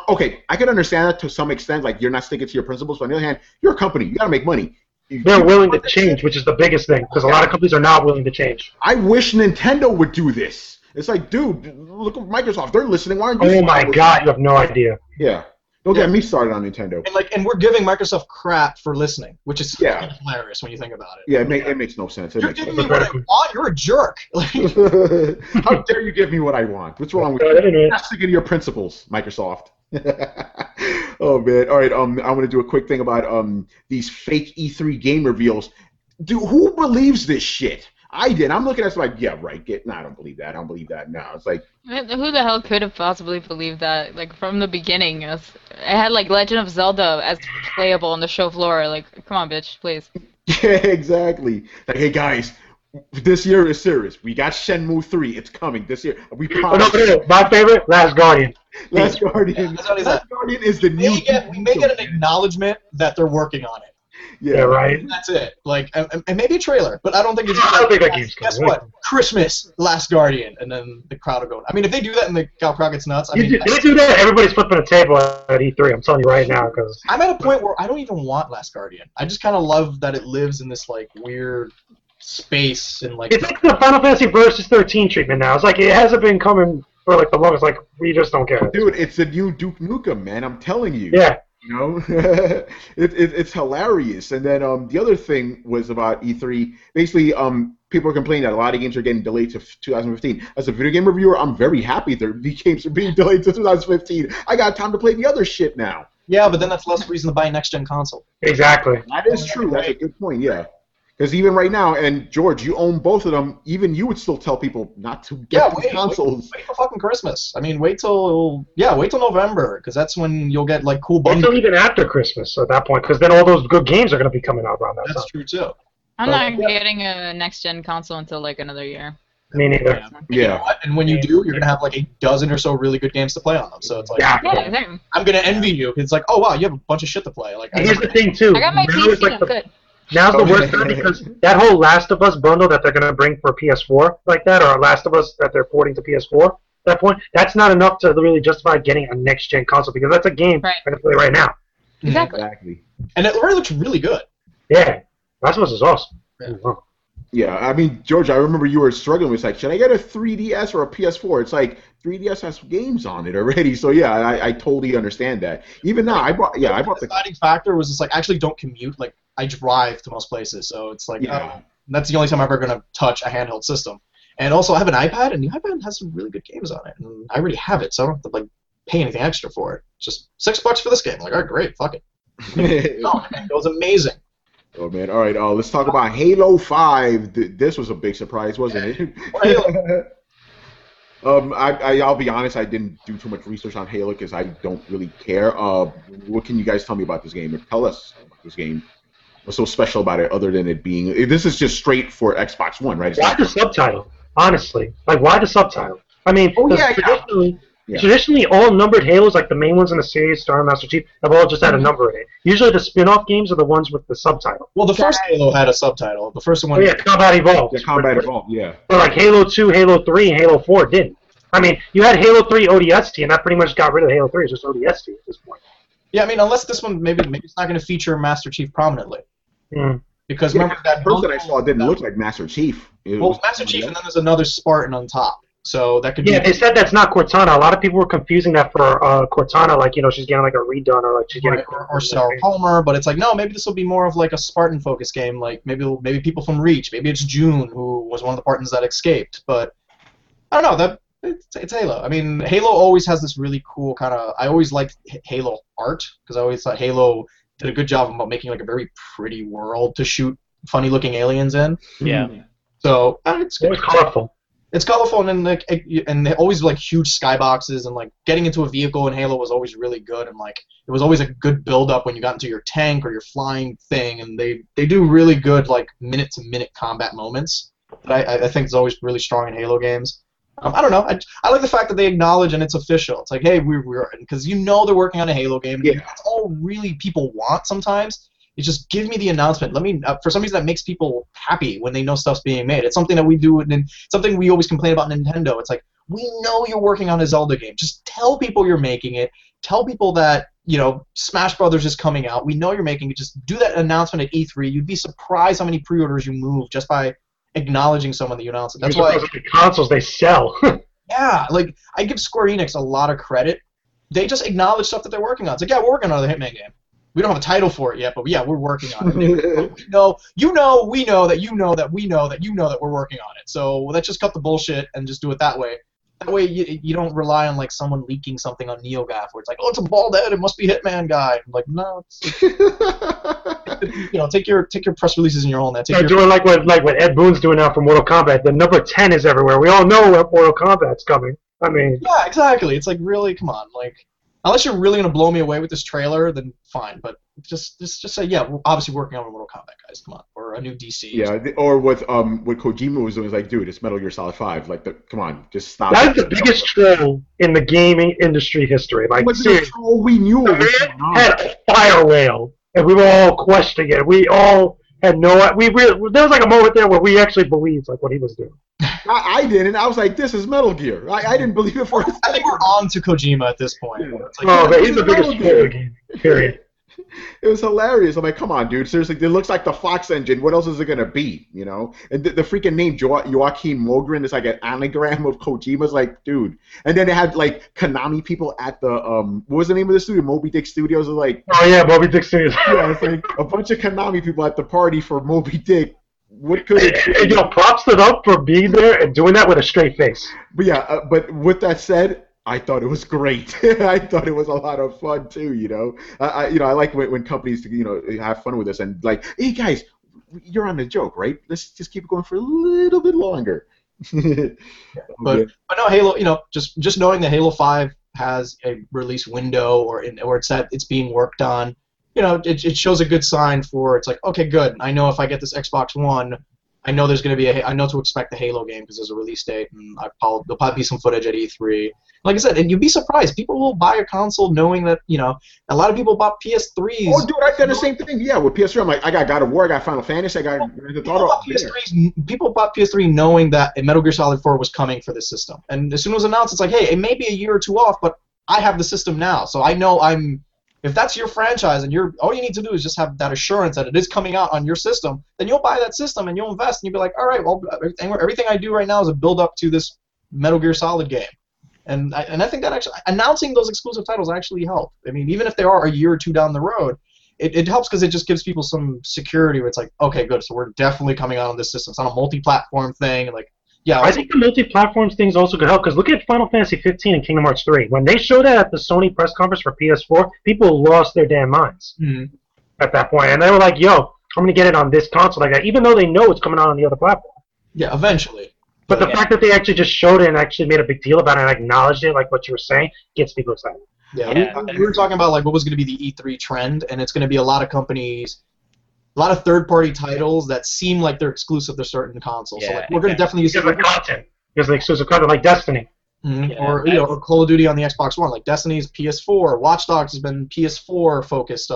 Okay, I can understand that to some extent. Like, you're not sticking to your principles. But on the other hand, you're a company. You got to make money. They're willing to change, which is the biggest thing, because a lot of companies are not willing to change. I wish Nintendo would do this. It's like, dude, look at Microsoft. They're listening. Why aren't you? Oh, my God. You have no idea. Yeah. Don't get me started on Nintendo. And we're giving Microsoft crap for listening, which is kind of hilarious when you think about it. Yeah, it makes no sense. You're giving me what I want? You're a jerk. How dare you give me what I want? What's wrong with you? I'm not sticking to your principles, Microsoft. Oh man! All right, I want to do a quick thing about these fake E3 game reveals. Dude, who believes this shit? I did. I'm looking at somebody, like, yeah, right. Get, no, I don't believe that. I don't believe that. No, it's like, who the hell could have possibly believed that? Like from the beginning, I had like Legend of Zelda as playable on the show floor. Like, come on, bitch, please. Yeah, exactly. Like, hey guys, this year is serious. We got Shenmue 3. It's coming this year. We promise. Oh, no. My favorite, Last Guardian. Last Guardian. Yeah, Last Guardian is the new. We may get an acknowledgement that they're working on it. Yeah, right. That's it. Like, and maybe a trailer, but I don't think it's. Guess what? Christmas, Last Guardian, and then the crowd will go. I mean, if they do that and the Cal Crockett's nuts, I mean. If they do that, everybody's flipping the table at E3. I'm telling you right now, because I'm at a point where I don't even want Last Guardian. I just kind of love that it lives in this like weird space and like. It's like the Final Fantasy Versus 13 treatment now. It's like it hasn't been coming for like the longest. Like we just don't care. Dude, it's the new Duke Nukem, man. I'm telling you. Yeah. You know, it's hilarious. And then the other thing was about E3. Basically, people are complaining that a lot of games are getting delayed to 2015. As a video game reviewer, I'm very happy that these games are being delayed to 2015. I got time to play the other shit now. Yeah, but then that's less reason to buy a next-gen console. Exactly. That is true. That's a good point, yeah. Because even right now, and George, you own both of them, even you would still tell people not to get these consoles. Wait till fucking Christmas. I mean, wait till November, because that's when you'll get, like, cool bundles. Until even after Christmas at that point, because then all those good games are going to be coming out around that time. That's true, too. I'm not getting a next-gen console until, like, another year. Me neither. Yeah. And when you do, you're going to have, like, a dozen or so really good games to play on them. So it's like, yeah. I'm going to envy you. It's like, oh, wow, you have a bunch of shit to play. Like, here's the thing, too. I got my PC, like, I'm good. Now's the worst time because that whole Last of Us bundle that they're going to bring for PS4 like that, or Last of Us that they're porting to PS4 at that point, that's not enough to really justify getting a next-gen console because that's a game I'm going to play right now. Exactly. And it already looks really good. Yeah. Last of Us is awesome. Yeah. Yeah, I mean, George, I remember you were struggling with, like, should I get a 3DS or a PS4? It's like, 3DS has games on it already, so yeah, I totally understand that. Even now, I bought the deciding factor was just, like, I actually don't commute, like, I drive to most places, so it's like, that's the only time I'm ever going to touch a handheld system. And also, I have an iPad, and the iPad has some really good games on it, and I already have it, so I don't have to, like, pay anything extra for it. Just $6 for this game. I'm like, all right, great, fuck it. No, it was amazing. Oh, man. All right, let's talk about Halo 5. This was a big surprise, wasn't it? I'll be honest, I didn't do too much research on Halo because I don't really care. What can you guys tell me about this game? Or tell us about this game. What's so special about it other than it being... This is just straight for Xbox One, right? Why the subtitle, honestly? Like, why the subtitle? I mean, traditionally, all numbered Halos, like the main ones in the series, Star and Master Chief, have all just had a number in it. Usually the spin-off games are the ones with the subtitle. Well, the first Halo had a subtitle. The first one... Oh, yeah, Combat Evolved. Yeah, Combat Evolved, yeah. But like Halo 2, Halo 3, and Halo 4 didn't. I mean, you had Halo 3 ODST, and that pretty much got rid of Halo 3. It's just ODST at this point. Yeah, I mean, unless this one, maybe it's not going to feature Master Chief prominently. Mm. Because remember that first that I saw didn't look like Master Chief. Well, Master Chief, and then there's another Spartan on top. So that could be... they said that's not Cortana. A lot of people were confusing that for Cortana, like, you know, she's getting like a redone or like she's getting... Or Sarah Palmer, but it's like, no, maybe this will be more of like a Spartan-focused game, like maybe people from Reach, maybe it's June, who was one of the Spartans that escaped, but I don't know, it's Halo. I mean, Halo always has this really cool kind of... I always liked Halo art, because I always thought Halo did a good job about making like a very pretty world to shoot funny-looking aliens in. Yeah. So, it's good. It was colorful. It's colorful, and like, and they always like huge skyboxes, and like getting into a vehicle in Halo was always really good, and like it was always a good build up when you got into your tank or your flying thing, and they do really good like minute to minute combat moments that I think is always really strong in Halo games. I don't know. I like the fact that they acknowledge and it's official. It's like, hey, we're because you know they're working on a Halo game. Yeah. That's all really people want sometimes. It's just give me the announcement. Let me for some reason that makes people happy when they know stuff's being made. It's something that we do, and something we always complain about Nintendo. It's like, we know you're working on a Zelda game. Just tell people you're making it. Tell people that, you know, Smash Brothers is coming out. We know you're making it. Just do that announcement at E3. You'd be surprised how many pre-orders you move just by acknowledging someone that you announce it. That's why the consoles they sell. Yeah, like I give Square Enix a lot of credit. They just acknowledge stuff that they're working on. It's like, yeah, we're working on another Hitman game. We don't have a title for it yet, but yeah, we're working on it. We know that we're working on it. So let's just cut the bullshit and just do it that way. That way you don't rely on like someone leaking something on NeoGAF where it's like, oh, it's a bald head, it must be Hitman guy. I'm like, no, you know, take your press releases in your own. Doing like what Ed Boon's doing now for Mortal Kombat. The number 10 is everywhere. We all know what Mortal Kombat's coming. I mean, yeah, exactly. It's like, really, come on, like. Unless you're really gonna blow me away with this trailer, then fine. But just say, yeah, we're obviously working on a Mortal Kombat, guys. Come on, or a new DC. Yeah, or what Kojima was doing is like, dude, it's Metal Gear Solid 5. Like, come on, just stop. That's the biggest troll in the gaming industry history. Like, seriously, we knew we had a fire whale, and we were all questioning it. We all had no. There was like a moment there where we actually believed like what he was doing. I didn't. I was like, this is Metal Gear. I didn't believe it for a second. I think we're on to Kojima at this point. Yeah. It's like, but he's the biggest game, period. It was hilarious. I'm like, come on, dude. Seriously, it looks like the Fox engine. What else is it going to be, you know? And the freaking name Joaquin Mogren is like an anagram of Kojima's, like, dude. And then they had, like, Konami people at the, what was the name of the studio? Moby Dick Studios. Was like, oh, yeah, Moby Dick Studios. Yeah, it's like a bunch of Konami people at the party for Moby Dick. What could it be? You know, props to them for being there and doing that with a straight face. But yeah, but with that said, I thought it was great. I thought it was a lot of fun too. You know, I like when companies, you know, have fun with us and like, hey guys, you're on the joke, right? Let's just keep it going for a little bit longer. Yeah, but no, Halo. You know, just knowing that Halo 5 has a release window or it's being worked on. You know, it shows a good sign for, it's like, okay, good. I know if I get this Xbox One, I know there's going to be I know to expect the Halo game because there's a release date, and there'll probably be some footage at E3. Like I said, and you'd be surprised. People will buy a console knowing that, you know, a lot of people bought PS3s. Oh, dude, I did the same thing. Yeah, with PS3, I'm like, I got God of War, I got Final Fantasy, I got... People bought PS3 knowing that Metal Gear Solid 4 was coming for this system. And as soon as it was announced, it's like, hey, it may be a year or two off, but I have the system now, so I know I'm... If that's your franchise and all you need to do is just have that assurance that it is coming out on your system, then you'll buy that system and you'll invest and you'll be like, all right, well, everything I do right now is a build-up to this Metal Gear Solid game. And I think that actually announcing those exclusive titles actually help. I mean, even if they are a year or two down the road, it helps because it just gives people some security where it's like, okay, good, so we're definitely coming out on this system. It's not a multi-platform thing. Like, yeah, I think the multi-platform things also could help, because look at Final Fantasy 15 and Kingdom Hearts 3. When they showed that at the Sony press conference for PS4, people lost their damn minds at that point. And they were like, yo, I'm going to get it on this console, like that, even though they know it's coming out on the other platform. Yeah, eventually. But the fact that they actually just showed it and actually made a big deal about it and acknowledged it, like what you were saying, gets people excited. Yeah, we were talking about like what was going to be the E3 trend, and it's going to be a lot of companies... A lot of third-party titles that seem like they're exclusive to certain consoles. Yeah, so like, we're going to definitely use the content. There's the exclusive content, like Destiny, or Call of Duty on the Xbox One. Like Destiny's PS4, Watch Dogs has been PS4 focused.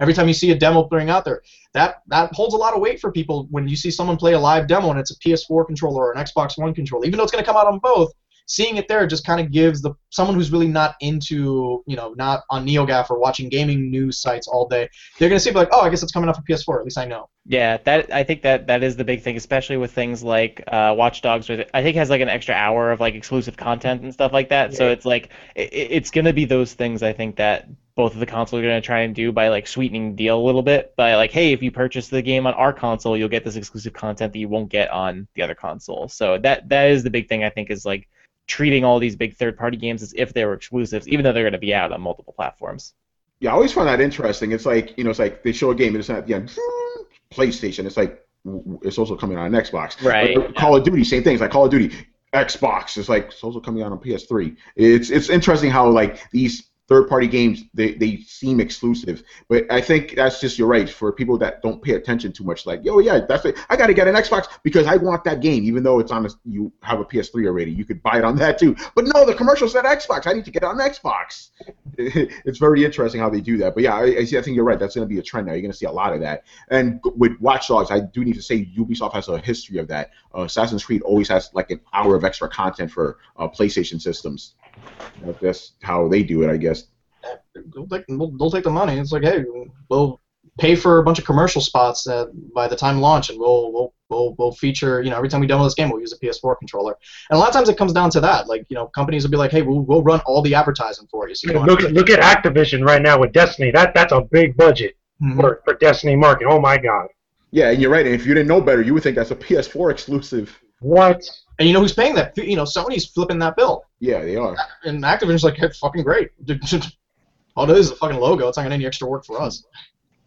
Every time you see a demo playing out there, that holds a lot of weight for people when you see someone play a live demo and it's a PS4 controller or an Xbox One controller, even though it's going to come out on both. Seeing it there just kind of gives someone who's really not into, you know, not on NeoGAF or watching gaming news sites all day, they're going to see like, oh, I guess it's coming off of PS4, at least I know. Yeah, I think that is the big thing, especially with things like Watch Dogs, which I think has like an extra hour of like exclusive content and stuff like that. Yeah. So it's like, it's going to be those things, I think, that both of the consoles are going to try and do by like sweetening the deal a little bit by like, hey, if you purchase the game on our console, you'll get this exclusive content that you won't get on the other console. So that is the big thing, I think, is like, treating all these big third-party games as if they were exclusives, even though they're going to be out on multiple platforms. Yeah, I always find that interesting. It's like, you know, it's like they show a game and it's not, yeah, PlayStation. It's like it's also coming out on Xbox. Right. Like Call of Duty, same thing. It's like Call of Duty, Xbox. It's like it's also coming out on PS3. It's interesting how like these third-party games they seem exclusive, but I think that's just you're right for people that don't pay attention too much. Like, yo, yeah, that's it. I gotta get an Xbox because I want that game, even though it's on you have a PS3 already. You could buy it on that too. But no, the commercial said Xbox. I need to get it on Xbox. It's very interesting how they do that. But yeah, I think you're right. That's gonna be a trend now. You're gonna see a lot of that. And with Watch Dogs, I do need to say Ubisoft has a history of that. Assassin's Creed always has like an hour of extra content for PlayStation systems. That's how they do it, I guess. They'll take the money. It's like, hey, we'll pay for a bunch of commercial spots that by the time launch, and we'll feature, you know, every time we demo this game, we'll use a PS4 controller. And a lot of times it comes down to that. Like, you know, companies will be like, hey, we'll run all the advertising for you. So you look at Activision right now with Destiny. That's a big budget for Destiny market. Oh, my God. Yeah, and you're right. And if you didn't know better, you would think that's a PS4 exclusive. What? And you know who's paying that? You know, Sony's flipping that bill. Yeah, they are. And Activision's like, hey, fucking great. All it is a fucking logo. It's not going to any extra work for us.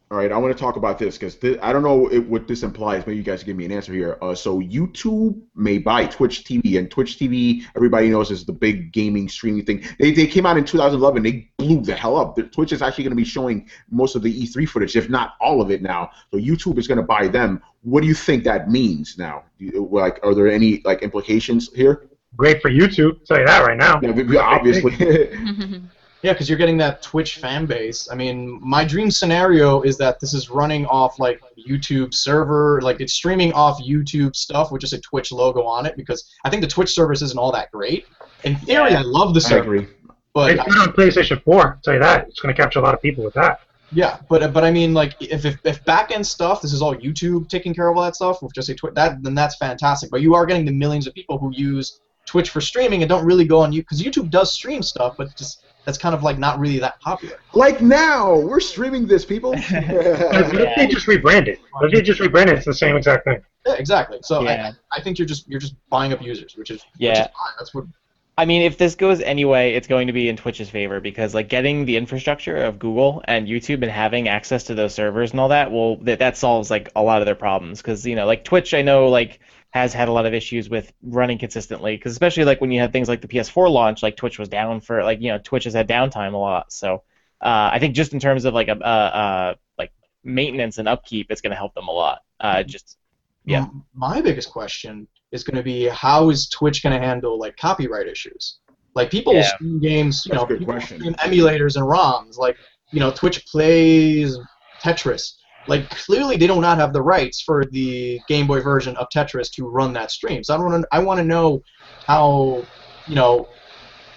All right, I want to talk about this because I don't know what this implies. Maybe you guys can give me an answer here. So YouTube may buy Twitch TV, and Twitch TV, everybody knows, is the big gaming streaming thing. They came out in 2011. They blew the hell up. Twitch is actually going to be showing most of the E3 footage, if not all of it now. So YouTube is going to buy them. What do you think that means now? Like, are there any like implications here? Great for YouTube. I'll tell you that right now. Yeah, obviously. Yeah, because you're getting that Twitch fan base. I mean, my dream scenario is that this is running off, like, YouTube server. Like, it's streaming off YouTube stuff with just a Twitch logo on it, because I think the Twitch service isn't all that great. In theory, I love the server. I agree. But it's not on PlayStation 4, I'll tell you that. It's going to capture a lot of people with that. Yeah, but I mean, like, if back-end stuff, this is all YouTube taking care of all that stuff, with just a Twitch, then that's fantastic. But you are getting the millions of people who use Twitch for streaming and don't really go on YouTube, because YouTube does stream stuff, but just... that's kind of like not really that popular. Like now, we're streaming this, people. They just rebranded. They just rebranded. It's the same exact thing. Yeah, exactly. So yeah. I think you're just buying up users, which is fine. That's what. I mean, if this goes anyway, it's going to be in Twitch's favor because like getting the infrastructure of Google and YouTube and having access to those servers and all that, well, that solves like a lot of their problems because you know, like Twitch, I know like. Has had a lot of issues with running consistently, because especially like when you have things like the PS4 launch, like Twitch was down for like you know Twitch has had downtime a lot. So I think just in terms of like a like maintenance and upkeep, it's going to help them a lot. My biggest question is going to be how is Twitch going to handle like copyright issues? Like people will stream games, you know, people stream emulators and ROMs. Like you know Twitch plays Tetris. Like, clearly they do not have the rights for the Game Boy version of Tetris to run that stream. So I want to know how, you know,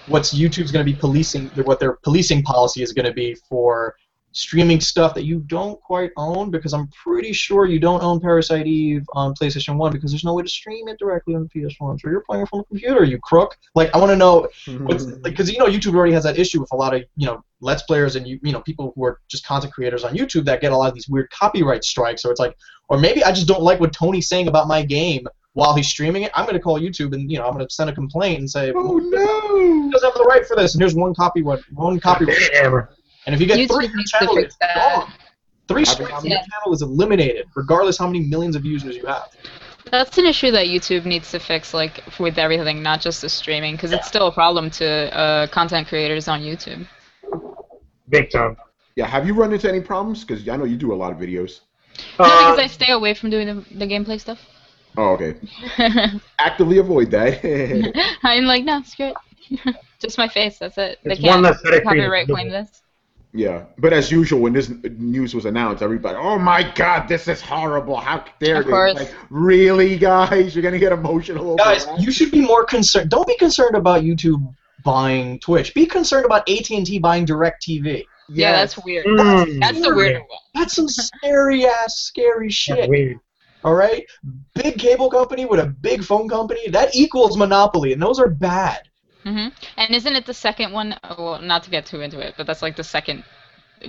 what's YouTube's going to be policing, what their policing policy is going to be for streaming stuff that you don't quite own, because I'm pretty sure you don't own Parasite Eve on PlayStation 1 because there's no way to stream it directly on the PS1. So you're playing it from a computer, you crook. Like, I want to know, because, like, you know, YouTube already has that issue with a lot of, you know, Let's Players and, you know, people who are just content creators on YouTube that get a lot of these weird copyright strikes, or it's like, or maybe I just don't like what Tony's saying about my game while he's streaming it. I'm going to call YouTube and, you know, I'm going to send a complaint and say, oh, no, he doesn't have the right for this, and here's one copyright. And if you get YouTube three, your channel is gone. Three streams on your channel is eliminated, regardless how many millions of users you have. That's an issue that YouTube needs to fix, like with everything, not just the streaming, because it's still a problem to content creators on YouTube. Big time. Yeah, have you run into any problems? Because I know you do a lot of videos. No, because I stay away from doing the gameplay stuff. Oh, okay. Actively avoid that. I'm like, no, screw it. Just my face, that's it. They can't copyright claim this. Yeah, but as usual, when this news was announced, everybody, oh my God, this is horrible. How dare they? Like, really, guys? You're going to get emotional. Guys, you should be more concerned. Don't be concerned about YouTube buying Twitch. Be concerned about AT&T buying DirecTV. Yes. Yeah, that's weird. That's the weird one. That's some scary-ass, scary shit. All right? Big cable company with a big phone company, that equals monopoly, and those are bad. Mm-hmm. And isn't it the second one? Well, not to get too into it, but that's like the second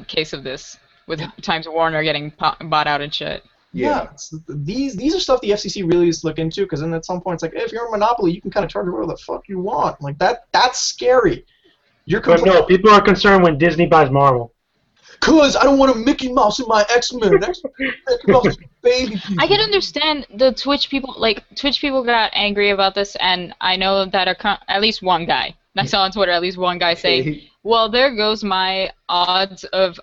case of this with Times Warner getting bought out and shit. Yeah, these are stuff the FCC really is looking into, because then at some point it's like, hey, if you're a monopoly, you can kind of charge whatever the fuck you want. Like that's scary. But no, people are concerned when Disney buys Marvel. Cause I don't want a Mickey Mouse in my X-Men. Mickey Mouse is baby. I can understand the Twitch people. Like Twitch people got angry about this, and I know that at least one guy. I saw on Twitter at least one guy say, "Well, there goes my odds of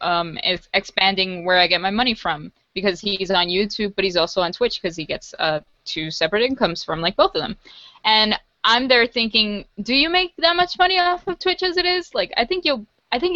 expanding where I get my money from, because he's on YouTube, but he's also on Twitch because he gets two separate incomes from like both of them." And I'm there thinking, "Do you make that much money off of Twitch as it is? Like, I think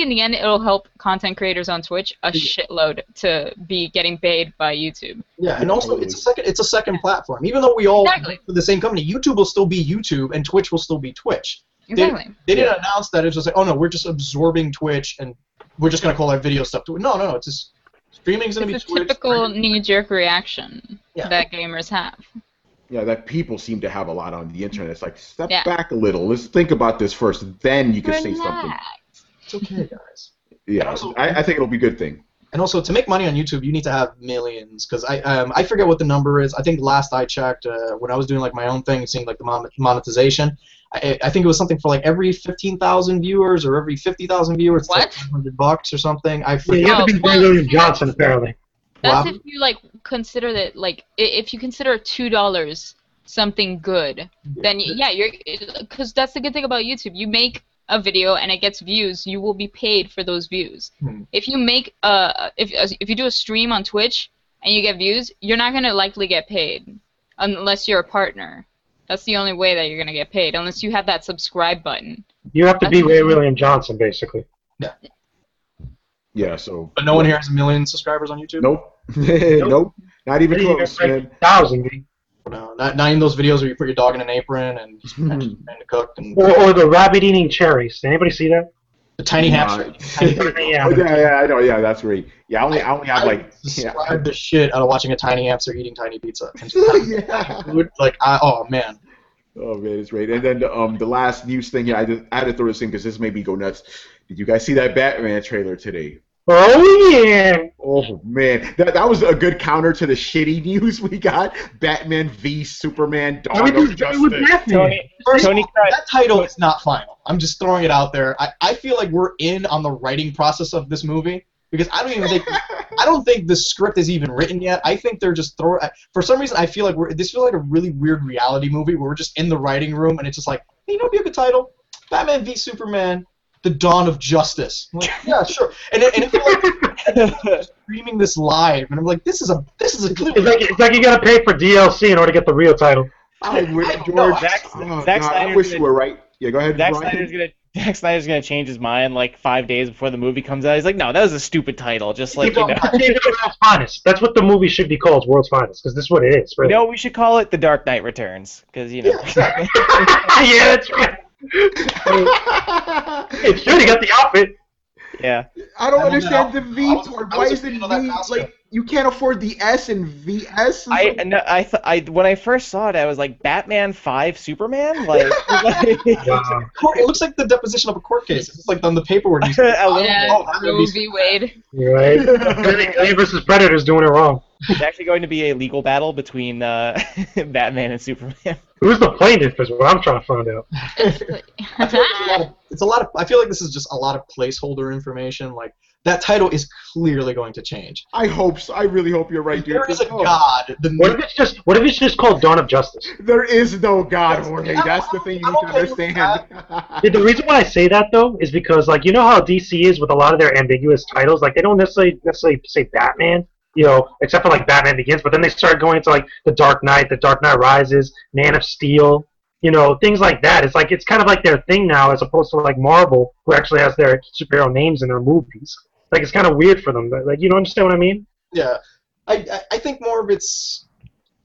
in the end it'll help content creators on Twitch a shitload to be getting paid by YouTube. Yeah, and also it's a second platform. Even though we all for the same company, YouTube will still be YouTube and Twitch will still be Twitch. Exactly. They didn't announce that. It's just like, oh no, we're just absorbing Twitch and we're just gonna call our video stuff Twitch. No, it's just streaming's gonna be Twitch. It's a typical knee-jerk reaction that gamers have. Yeah, that people seem to have a lot on the internet. It's like step back a little. Let's think about this first. Then you can say something. It's okay, guys. Yeah, I think it'll be a good thing. And also, to make money on YouTube, you need to have millions, because I forget what the number is. I think last I checked, when I was doing like my own thing, seeing like the monetization, I think it was something for like every 15,000 viewers or every 50,000 viewers, it's like $100 or something. I forget. Yeah, you have to be William Johnson, apparently. That's if you like consider that, like if you consider $2 something good, then yeah, you're, because that's the good thing about YouTube. You make a video and it gets views, you will be paid for those views. If you make if you do a stream on Twitch and you get views, you're not gonna likely get paid unless you're a partner. That's the only way that you're gonna get paid, unless you have that subscribe button. You have to be Ray William Johnson, basically. Yeah. Yeah. So. But no one here has a million subscribers on YouTube. Nope. Nope. Not even close. No, not in those videos where you put your dog in an apron and trying to cook. And or the rabbit eating cherries. Did anybody see that? The tiny hamster. Yeah, yeah, I know. Yeah, that's great. Yeah, I only have like. Describe the shit out of watching a tiny hamster eating tiny pizza. Yeah. Like, oh man. Oh man, it's great. And then the last news thing here, I had to throw this in because this made me go nuts. Did you guys see that Batman trailer today? Oh, yeah. Oh, man. That was a good counter to the shitty news we got. Batman v. Superman, Dawn of Justice. Tony, that title is not final. I'm just throwing it out there. I feel like we're in on the writing process of this movie because I don't think the script is even written yet. I think they're just throwing... For some reason, I feel like this feels like a really weird reality movie where we're just in the writing room and it's just like, hey, you know what would be a good title? Batman v. Superman... The Dawn of Justice. I'm like, yeah, sure. And it's like streaming this live, and I'm like, this is a clue. It's like you gotta pay for DLC in order to get the real title. I wish you were right. Yeah, go ahead. Zack Snyder's gonna change his mind like 5 days before the movie comes out. He's like, no, that was a stupid title. Just like you know. World's Finest. That's what the movie should be called, World's Finest, because this is what it is. Really. No, we should call it The Dark Knight Returns, because you know. Yeah, that's right. It should have got the outfit. Yeah. I don't understand the V. Why is it V? Like you can't afford the S and VS. When I first saw it, I was like, Batman 5 Superman. Like, it looks like the deposition of a court case. It's like on the paperwork. V. Wade. You're right. Alien versus Predator is doing it wrong. It's actually going to be a legal battle between Batman and Superman. Who's the plaintiff is what I'm trying to find out. I feel like this is just a lot of placeholder information. Like that title is clearly going to change. I hope so. I really hope you're right, dude. There is a god. What if it's just called Dawn of Justice? There is no god, Jorge. That's the thing you need to understand. The reason why I say that though is because like you know how DC is with a lot of their ambiguous titles. Like they don't necessarily say Batman. You know, except for like Batman Begins, but then they start going into like The Dark Knight Rises, Man of Steel, you know, things like that. It's like it's kind of like their thing now, as opposed to like Marvel, who actually has their superhero names in their movies. Like it's kind of weird for them. Like you don't understand what I mean? Yeah, I think more of it's.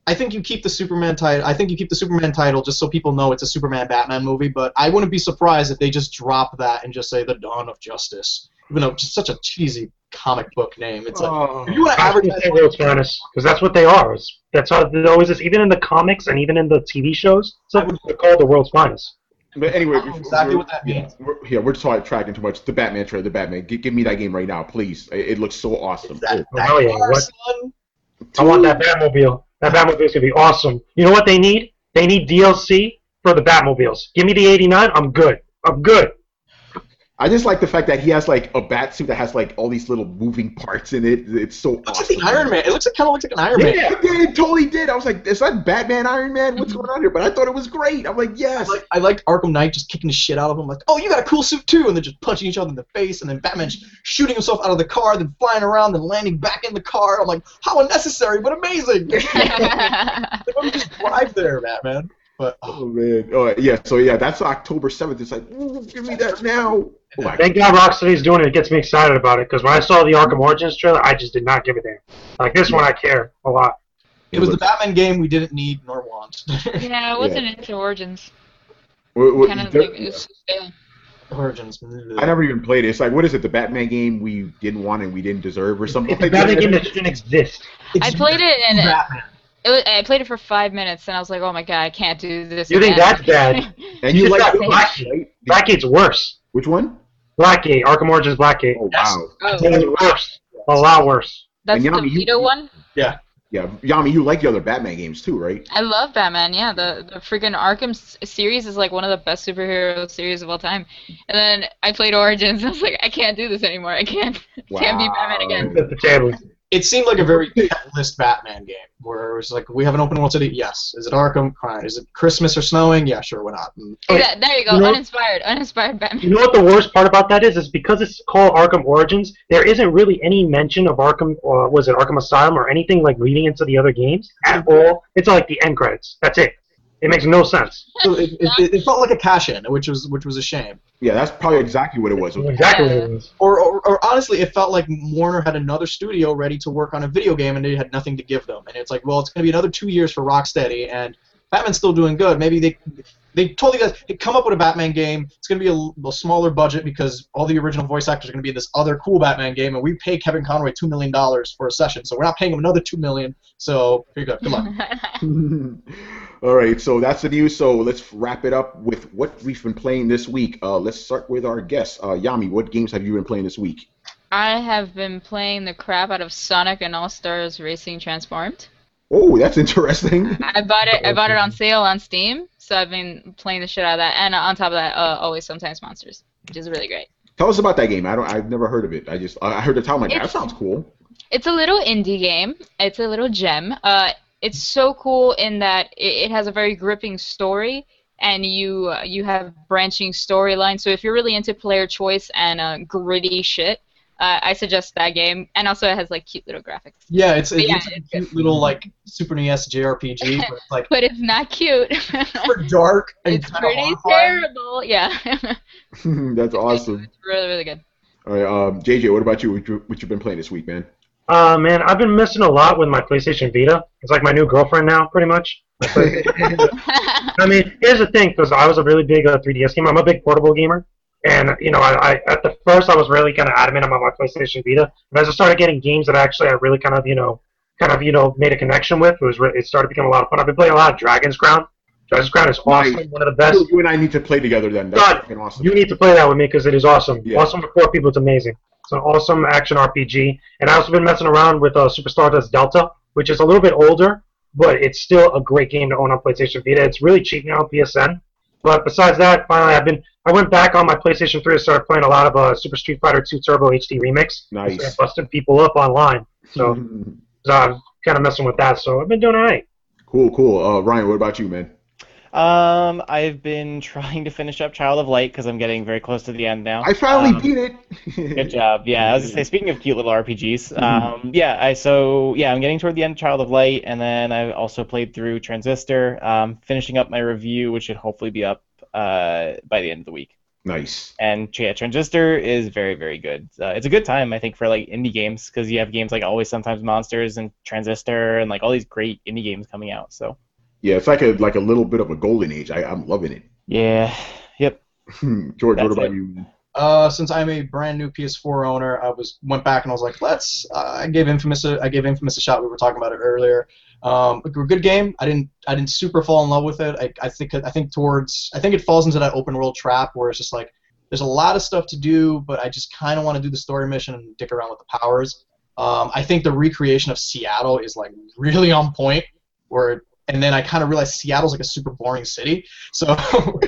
I think you keep the Superman title just so people know it's a Superman Batman movie. But I wouldn't be surprised if they just drop that and just say The Dawn of Justice. Even though it's just such a cheesy comic book name. It's like, if you want to advertise World's Finest, because that's what they are. That's how they always is, even in the comics and even in the TV shows, they're called the World's Finest. But anyway, exactly what that means. We're tracking too much. The Batman trailer, give me that game right now, please. It looks so awesome. I want that Batmobile. That Batmobile's gonna be awesome. You know what they need? They need DLC for the Batmobiles. Give me the 89. I'm good. I just like the fact that he has like a bat suit that has like all these little moving parts in it. It's so awesome. It looks like the Iron Man. It kind of looks like an Iron Man. Yeah, it totally did. I was like, is that Batman, Iron Man? What's going on here? But I thought it was great. I'm like, yes. I liked Arkham Knight just kicking the shit out of him. Like, oh, you got a cool suit too. And they're just punching each other in the face. And then Batman shooting himself out of the car, then flying around, then landing back in the car. I'm like, how unnecessary, but amazing. Let me just drive there, Batman. But, oh man! Oh yeah. So yeah, that's October 7th. It's like, give me that now. Oh, thank God Rocksteady's doing it. It gets me excited about it because when I saw the Arkham Origins trailer, I just did not give a damn. Like this one, I care a lot. It was the Batman game we didn't need nor want. Yeah, it wasn't into Origins. Origins. I never even played it. It's like, what is it? The Batman game we didn't want and we didn't deserve, or something. It's like Batman game that didn't exist. I played it and. I played it for 5 minutes, and I was like, "Oh my god, I can't do this." You think that's bad? And you like Blackgate? Blackgate's worse. Which one? Blackgate, Arkham Origins Blackgate. Oh wow, that's worse. A lot worse. That's Yami, the Vita one? Yeah. Yeah, Yami, you like the other Batman games too, right? I love Batman, yeah. The freaking Arkham series is like one of the best superhero series of all time. And then I played Origins, and I was like, I can't do this anymore. I can't be Batman again. It seemed like a very list Batman game, where it was like, we have an open world city? Yes. Is it Arkham? Fine. Is it Christmas or snowing? Yeah, sure, why not? Yeah, there you go, uninspired Batman. You know what the worst part about that is because it's called Arkham Origins, there isn't really any mention of Arkham, or was it Arkham Asylum, or anything like leading into the other games at all. It's like the end credits. That's it. It makes no sense. So it felt like a cash-in, which was a shame. Yeah, that's probably exactly what it was. Exactly what it was. Or honestly, it felt like Warner had another studio ready to work on a video game, and they had nothing to give them. And it's like, well, it's going to be another 2 years for Rocksteady, and Batman's still doing good. Maybe they told you guys, hey, come up with a Batman game. It's going to be a smaller budget because all the original voice actors are going to be in this other cool Batman game, and we pay Kevin Conroy $2 million for a session, so we're not paying him another $2 million. So here you go. Good luck. All right, so that's the news. So let's wrap it up with what we've been playing this week. Let's start with our guest. Yami, what games have you been playing this week? I have been playing the crap out of Sonic and All-Stars Racing Transformed. Oh, that's interesting. I bought it on sale on Steam, so I've been playing the shit out of that. And on top of that, Always Sometimes Monsters, which is really great. Tell us about that game. I've never heard of it. I heard the title. I'm like, that sounds cool. It's a little indie game. It's a little gem. It's so cool in that it has a very gripping story, and you have branching storylines. So if you're really into player choice and gritty shit, I suggest that game. And also it has like cute little graphics. Yeah, it's a cute little like Super NES JRPG. But it's, like, but it's not cute. Super dark. And it's pretty terrible. Yeah. That's awesome. It's really, really good. All right, JJ, what about you? What you've been playing this week, man? Man, I've been missing a lot with my PlayStation Vita. It's like my new girlfriend now, pretty much. I mean, here's the thing, because I was a really big 3DS gamer. I'm a big portable gamer. And, you know, at the first I was really kind of adamant about my PlayStation Vita. But as I started getting games that I really kind of made a connection with, it started becoming a lot of fun. I've been playing a lot of Dragon's Crown. Dragon's Crown is awesome, one of the best. You and I need to play together then. That's God, awesome. You need to play that with me because it is awesome. Yeah. Awesome for four people, it's amazing. It's an awesome action RPG. And I've also been messing around with Super Stardust Delta, which is a little bit older, but it's still a great game to own on PlayStation Vita. It's really cheap now on PSN. But besides that, finally I went back on my PlayStation 3 and started playing a lot of Super Street Fighter 2 Turbo HD Remix. Nice. So I busted people up online. So I was kind of messing with that. So I've been doing all right. Cool. Ryan, what about you, man? I've been trying to finish up Child of Light because I'm getting very close to the end now. I finally beat it. Good job. Yeah, I was gonna say, speaking of cute little RPGs, I'm getting toward the end of Child of Light, and then I also played through Transistor, finishing up my review, which should hopefully be up by the end of the week. Nice. And yeah, Transistor is very, very good. It's a good time, I think, for like indie games because you have games like Always Sometimes Monsters and Transistor and like all these great indie games coming out. So. Yeah, it's like a little bit of a golden age. I'm loving it. Yeah. Yep. George, what about you? Since I'm a brand new PS4 owner, I went back and I was like, I gave Infamous a shot. We were talking about it earlier. A good game. I didn't super fall in love with it. I think it falls into that open world trap where it's just like there's a lot of stuff to do, but I just kind of want to do the story mission and dick around with the powers. I think the recreation of Seattle is like really on point. And then I kind of realized Seattle's like a super boring city, so so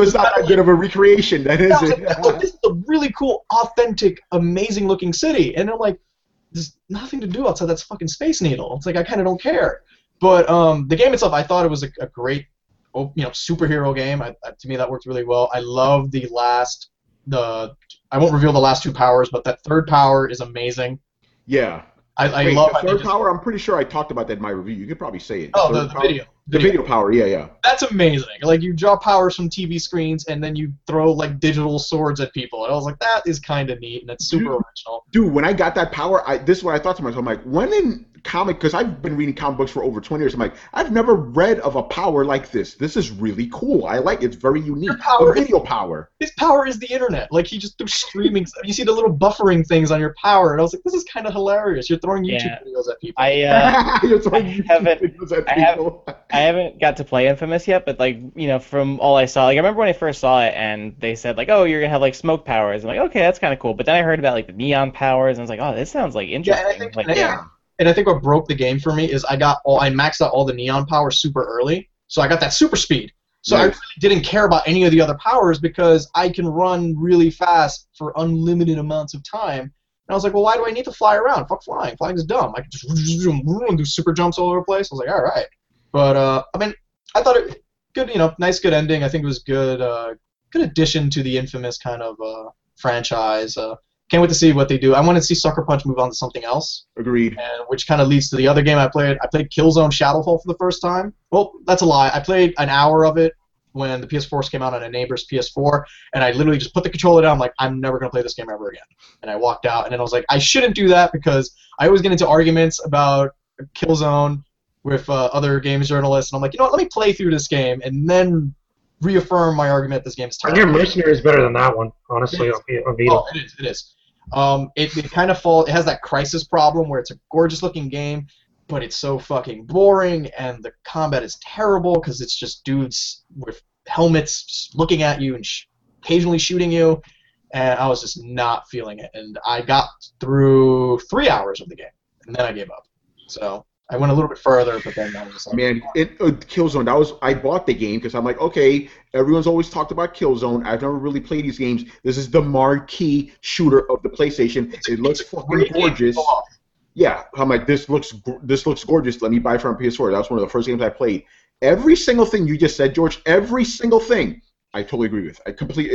it's not that good of a recreation. That is it. Like, oh, this is a really cool, authentic, amazing-looking city, and I'm like, there's nothing to do outside that fucking Space Needle. It's like I kind of don't care. But the game itself, I thought it was a great, superhero game. To me, that worked really well. I love I won't reveal the last two powers, but that third power is amazing. Yeah. I love the third power. I'm pretty sure I talked about that in my review. You could probably say it. Oh, the video. The video power, yeah. That's amazing. Like, you draw powers from TV screens, and then you throw, like, digital swords at people. And I was like, that is kind of neat, and it's super original. Dude, when I got that power, this is what I thought to myself. I'm like, when in comic, because I've been reading comic books for over 20 years. I'm like, I've never read of a power like this. This is really cool. I like it. It's very unique. Power, video power. His power is the internet. Like, he just threw streaming. You see the little buffering things on your power, and I was like, this is kind of hilarious. You're throwing YouTube videos at people. I haven't got to play Infamous yet, but like, you know, from all I saw, like, I remember when I first saw it, and they said like, oh, you're gonna have like smoke powers. I'm like, okay, that's kind of cool. But then I heard about like the neon powers, and I was like, oh, this sounds like interesting. And I think what broke the game for me is I maxed out all the neon powers super early, so I got that super speed. So I really didn't care about any of the other powers because I can run really fast for unlimited amounts of time. And I was like, well, why do I need to fly around? Fuck flying. Flying is dumb. I can just do super jumps all over the place. I was like, all right. But, I mean, I thought it good, you know, nice, good ending. I think it was good addition to the Infamous kind of franchise. Can't wait to see what they do. I want to see Sucker Punch move on to something else. Agreed. And which kind of leads to the other game I played. I played Killzone Shadowfall for the first time. Well, that's a lie. I played an hour of it when the PS4s came out on a neighbor's PS4, and I literally just put the controller down. I'm like, I'm never going to play this game ever again. And I walked out, and then I was like, I shouldn't do that because I always get into arguments about Killzone with other games journalists, and I'm like, you know what, let me play through this game, and then reaffirm my argument this game is terrible. I think Mercenary is better than that one, honestly, on Vita. Oh, it is, it is. It kind of falls. It has that Crisis problem where it's a gorgeous looking game, but it's so fucking boring, and the combat is terrible because it's just dudes with helmets looking at you and occasionally shooting you. And I was just not feeling it. And I got through 3 hours of the game, and then I gave up. So I went a little bit further, but then I was just like, man, Killzone. I bought the game because I'm like, okay, everyone's always talked about Killzone. I've never really played these games. This is the marquee shooter of the PlayStation. It looks fucking gorgeous. Yeah, I'm like, this looks gorgeous. Let me buy it for my PS4. That was one of the first games I played. Every single thing you just said, George. Every single thing. I totally agree with.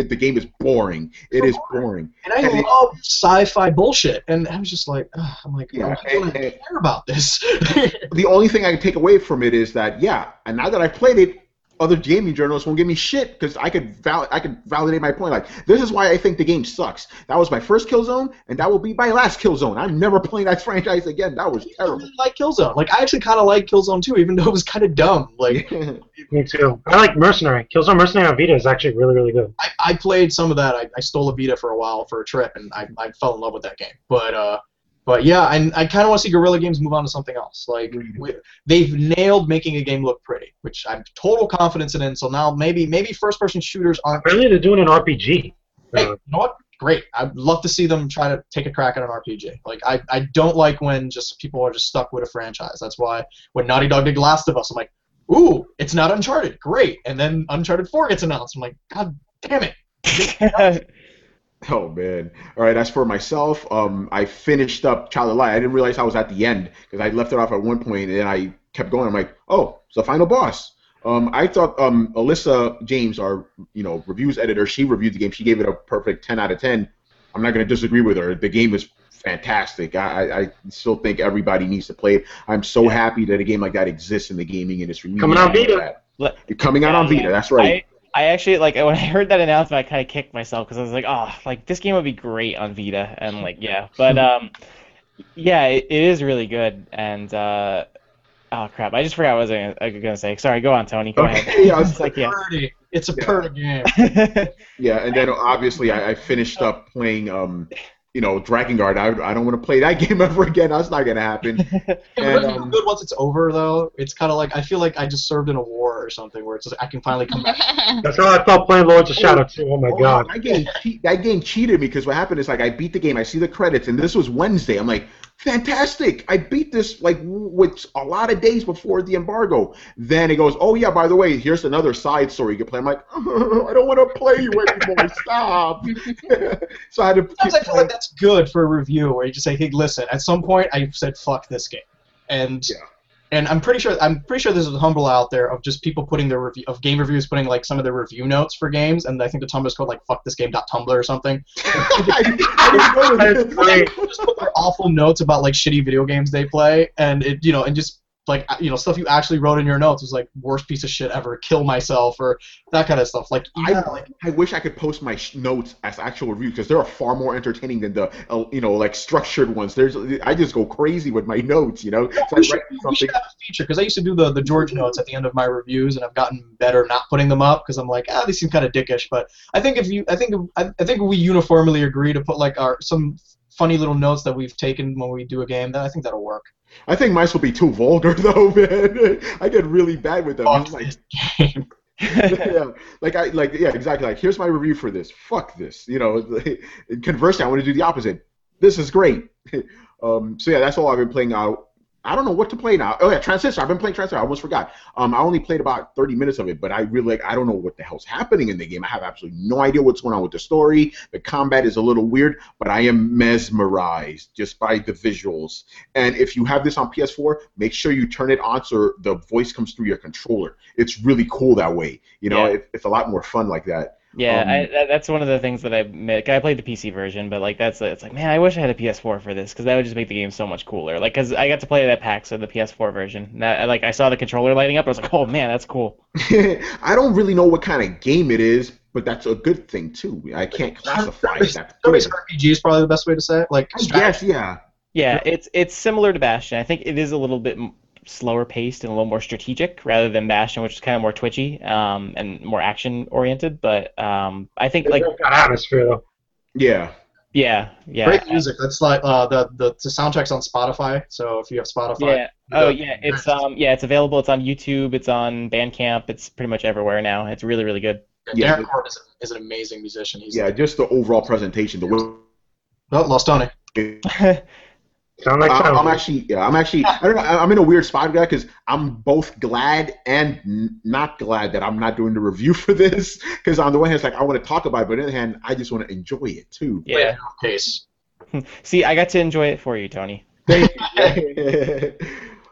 The game is boring. It is boring. And I love sci-fi bullshit. And I was just like, ugh. I'm like, yeah, I don't care about this. The only thing I can take away from it is that, yeah, and now that I've played it, other gaming journalists won't give me shit because I could validate my point. Like, this is why I think the game sucks. That was my first Killzone, and that will be my last Killzone. I'm never playing that franchise again. That was terrible. I really like Killzone. Like, I actually kind of like Killzone too, even though it was kind of dumb. Like, me too. I like Mercenary. Killzone Mercenary on Vita is actually really, really good. I played some of that. I stole a Vita for a while for a trip, and I fell in love with that game. But yeah, I kind of want to see Guerrilla Games move on to something else. Like, they've nailed making a game look pretty, which I'm total confidence in. So now maybe first-person shooters aren't. Apparently they're doing an RPG. Hey, you know what? Great. I'd love to see them try to take a crack at an RPG. Like, I don't like when just people are just stuck with a franchise. That's why when Naughty Dog did Last of Us, I'm like, ooh, it's not Uncharted. Great. And then Uncharted 4 gets announced. I'm like, God damn it. Oh, man. All right, as for myself, I finished up Child of Light. I didn't realize I was at the end because I left it off at one point, and I kept going. I'm like, oh, it's the final boss. I thought Alyssa James, our reviews editor, she reviewed the game. She gave it a perfect 10 out of 10. I'm not going to disagree with her. The game is fantastic. I still think everybody needs to play it. I'm so happy that a game like that exists in the gaming industry. Coming out on Vita. Coming out on Vita, that's right. I actually, like, when I heard that announcement, I kind of kicked myself because I was like, oh, like, this game would be great on Vita, and like, yeah, but yeah, it is really good, and oh crap, I just forgot what I was gonna say. Sorry, go on, Tony. Go ahead. Yeah, it's a pretty game. Yeah, and then obviously I finished up playing, Drakengard. I don't want to play that game ever again. That's not gonna happen. It's good once it's over, though. It's kind of like, I feel like I just served in a war or something, where it's just, I can finally come back. That's how I felt playing Lords of Shadow too. Oh my god. That game cheated me because what happened is, like, I beat the game. I see the credits, and this was Wednesday. I'm like, fantastic! I beat this like with a lot of days before the embargo. Then it goes, oh yeah, by the way, here's another side story you can play. I'm like, I don't want to play you anymore. Stop. So I had to. I feel like that's good for a review where you just say, hey, listen, at some point I said fuck this game, and I'm pretty sure there's a Tumblr out there of just people putting their review of game reviews, putting like some of their review notes for games, and I think the Tumblr's called like fuckthisgame.tumblr or something. Just put their awful notes about like shitty video games they play, and it, and just like, you know, stuff you actually wrote in your notes was like, worst piece of shit ever, kill myself, or that kind of stuff. Like, I wish I could post my notes as actual reviews, because they're far more entertaining than the, you know, like, structured ones. I just go crazy with my notes, you know? Yeah, so we should have a feature, because I used to do the George notes at the end of my reviews, and I've gotten better not putting them up, because I'm like, ah, they seem kind of dickish, but I think we uniformly agree to put, like, some funny little notes that we've taken when we do a game, then I think that'll work. I think mine will be too vulgar, though, man. I get really bad with them. Fuck this game. Yeah, yeah, exactly. Like, here's my review for this. Fuck this. You know, conversely, I want to do the opposite. This is great. So yeah, that's all I've been playing. I don't know what to play now. Oh yeah, Transistor. I've been playing Transistor. I almost forgot. I only played about 30 minutes of it, but I really, like, I don't know what the hell's happening in the game. I have absolutely no idea what's going on with the story. The combat is a little weird, but I am mesmerized just by the visuals. And if you have this on PS4, make sure you turn it on so the voice comes through your controller. It's really cool that way. You know, yeah. It's a lot more fun like that. Yeah, that's one of the things that I admit. I played the PC version, but like it's like, man, I wish I had a PS4 for this, because that would just make the game so much cooler. Like, because I got to play it at PAX, so the PS4 version. That, like, I saw the controller lighting up, and I was like, oh man, that's cool. I don't really know what kind of game it is, but that's a good thing too. I can't classify it. RPG is probably the best way to say it. Like, yes, yeah. Yeah, it's similar to Bastion. I think it is a little bit slower paced and a little more strategic rather than Bastion, which is kind of more twitchy and more action oriented. But I think got atmosphere though. Yeah. Yeah. Yeah. Great music. That's like the soundtrack's on Spotify. So if you have Spotify. Yeah. Oh yeah. It's it's available. It's on YouTube. It's on Bandcamp. It's pretty much everywhere now. It's really, really good. Yeah. Darren Hart is an amazing musician. He's just the overall presentation. The way. Oh, lost on it. I don't know. I'm in a weird spot, guy, because I'm both glad and not glad that I'm not doing the review for this. Because on the one hand, it's like I want to talk about it, but on the other hand, I just want to enjoy it too. Yeah. See, I got to enjoy it for you, Tony. Thank you.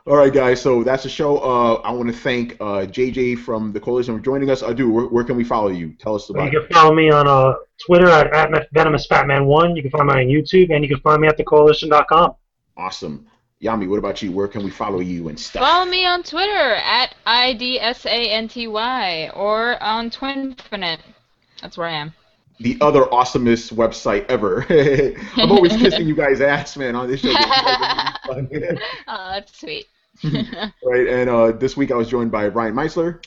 All right, guys. So that's the show. I want to thank JJ from the Coalition for joining us. Dude, where can we follow you? Tell us about it. You can follow me on Twitter at VenomousFatman1. You can find me on YouTube, and you can find me at thecoalition.com. Awesome. Yami, what about you? Where can we follow you and stuff? Follow me on Twitter at IDSANTY or on Twinfinite. That's where I am. The other awesomest website ever. I'm always kissing you guys' ass, man, on this show. Oh, that's sweet. Right, and this week I was joined by Ryan Meisler.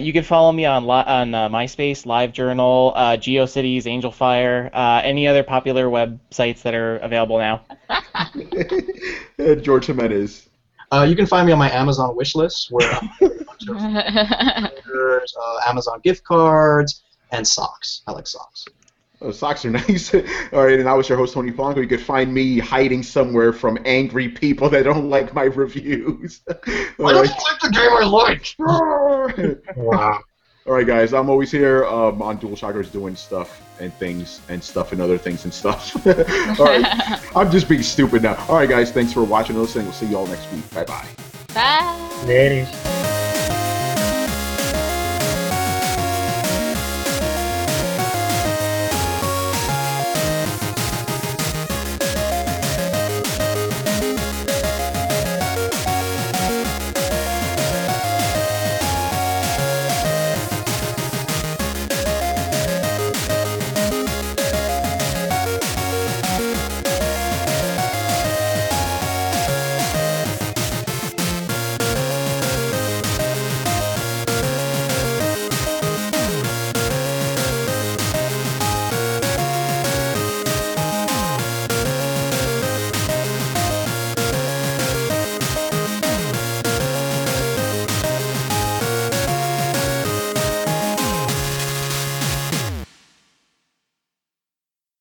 You can follow me on MySpace, LiveJournal, GeoCities, AngelFire, any other popular websites that are available now. George Jimenez. You can find me on my Amazon wish list, where I'm a bunch of Amazon gift cards and socks. I like socks. Oh, socks are nice. All right, and I was your host, Tony Polanco. You could find me hiding somewhere from angry people that don't like my reviews. Why don't you like the game I like? Wow. All right, guys, I'm always here on Dual Shockers doing stuff and things and stuff and other things and stuff. All right, I'm just being stupid now. All right, guys, thanks for watching and listening. We'll see you all next week. Bye-bye. Bye. Ladies.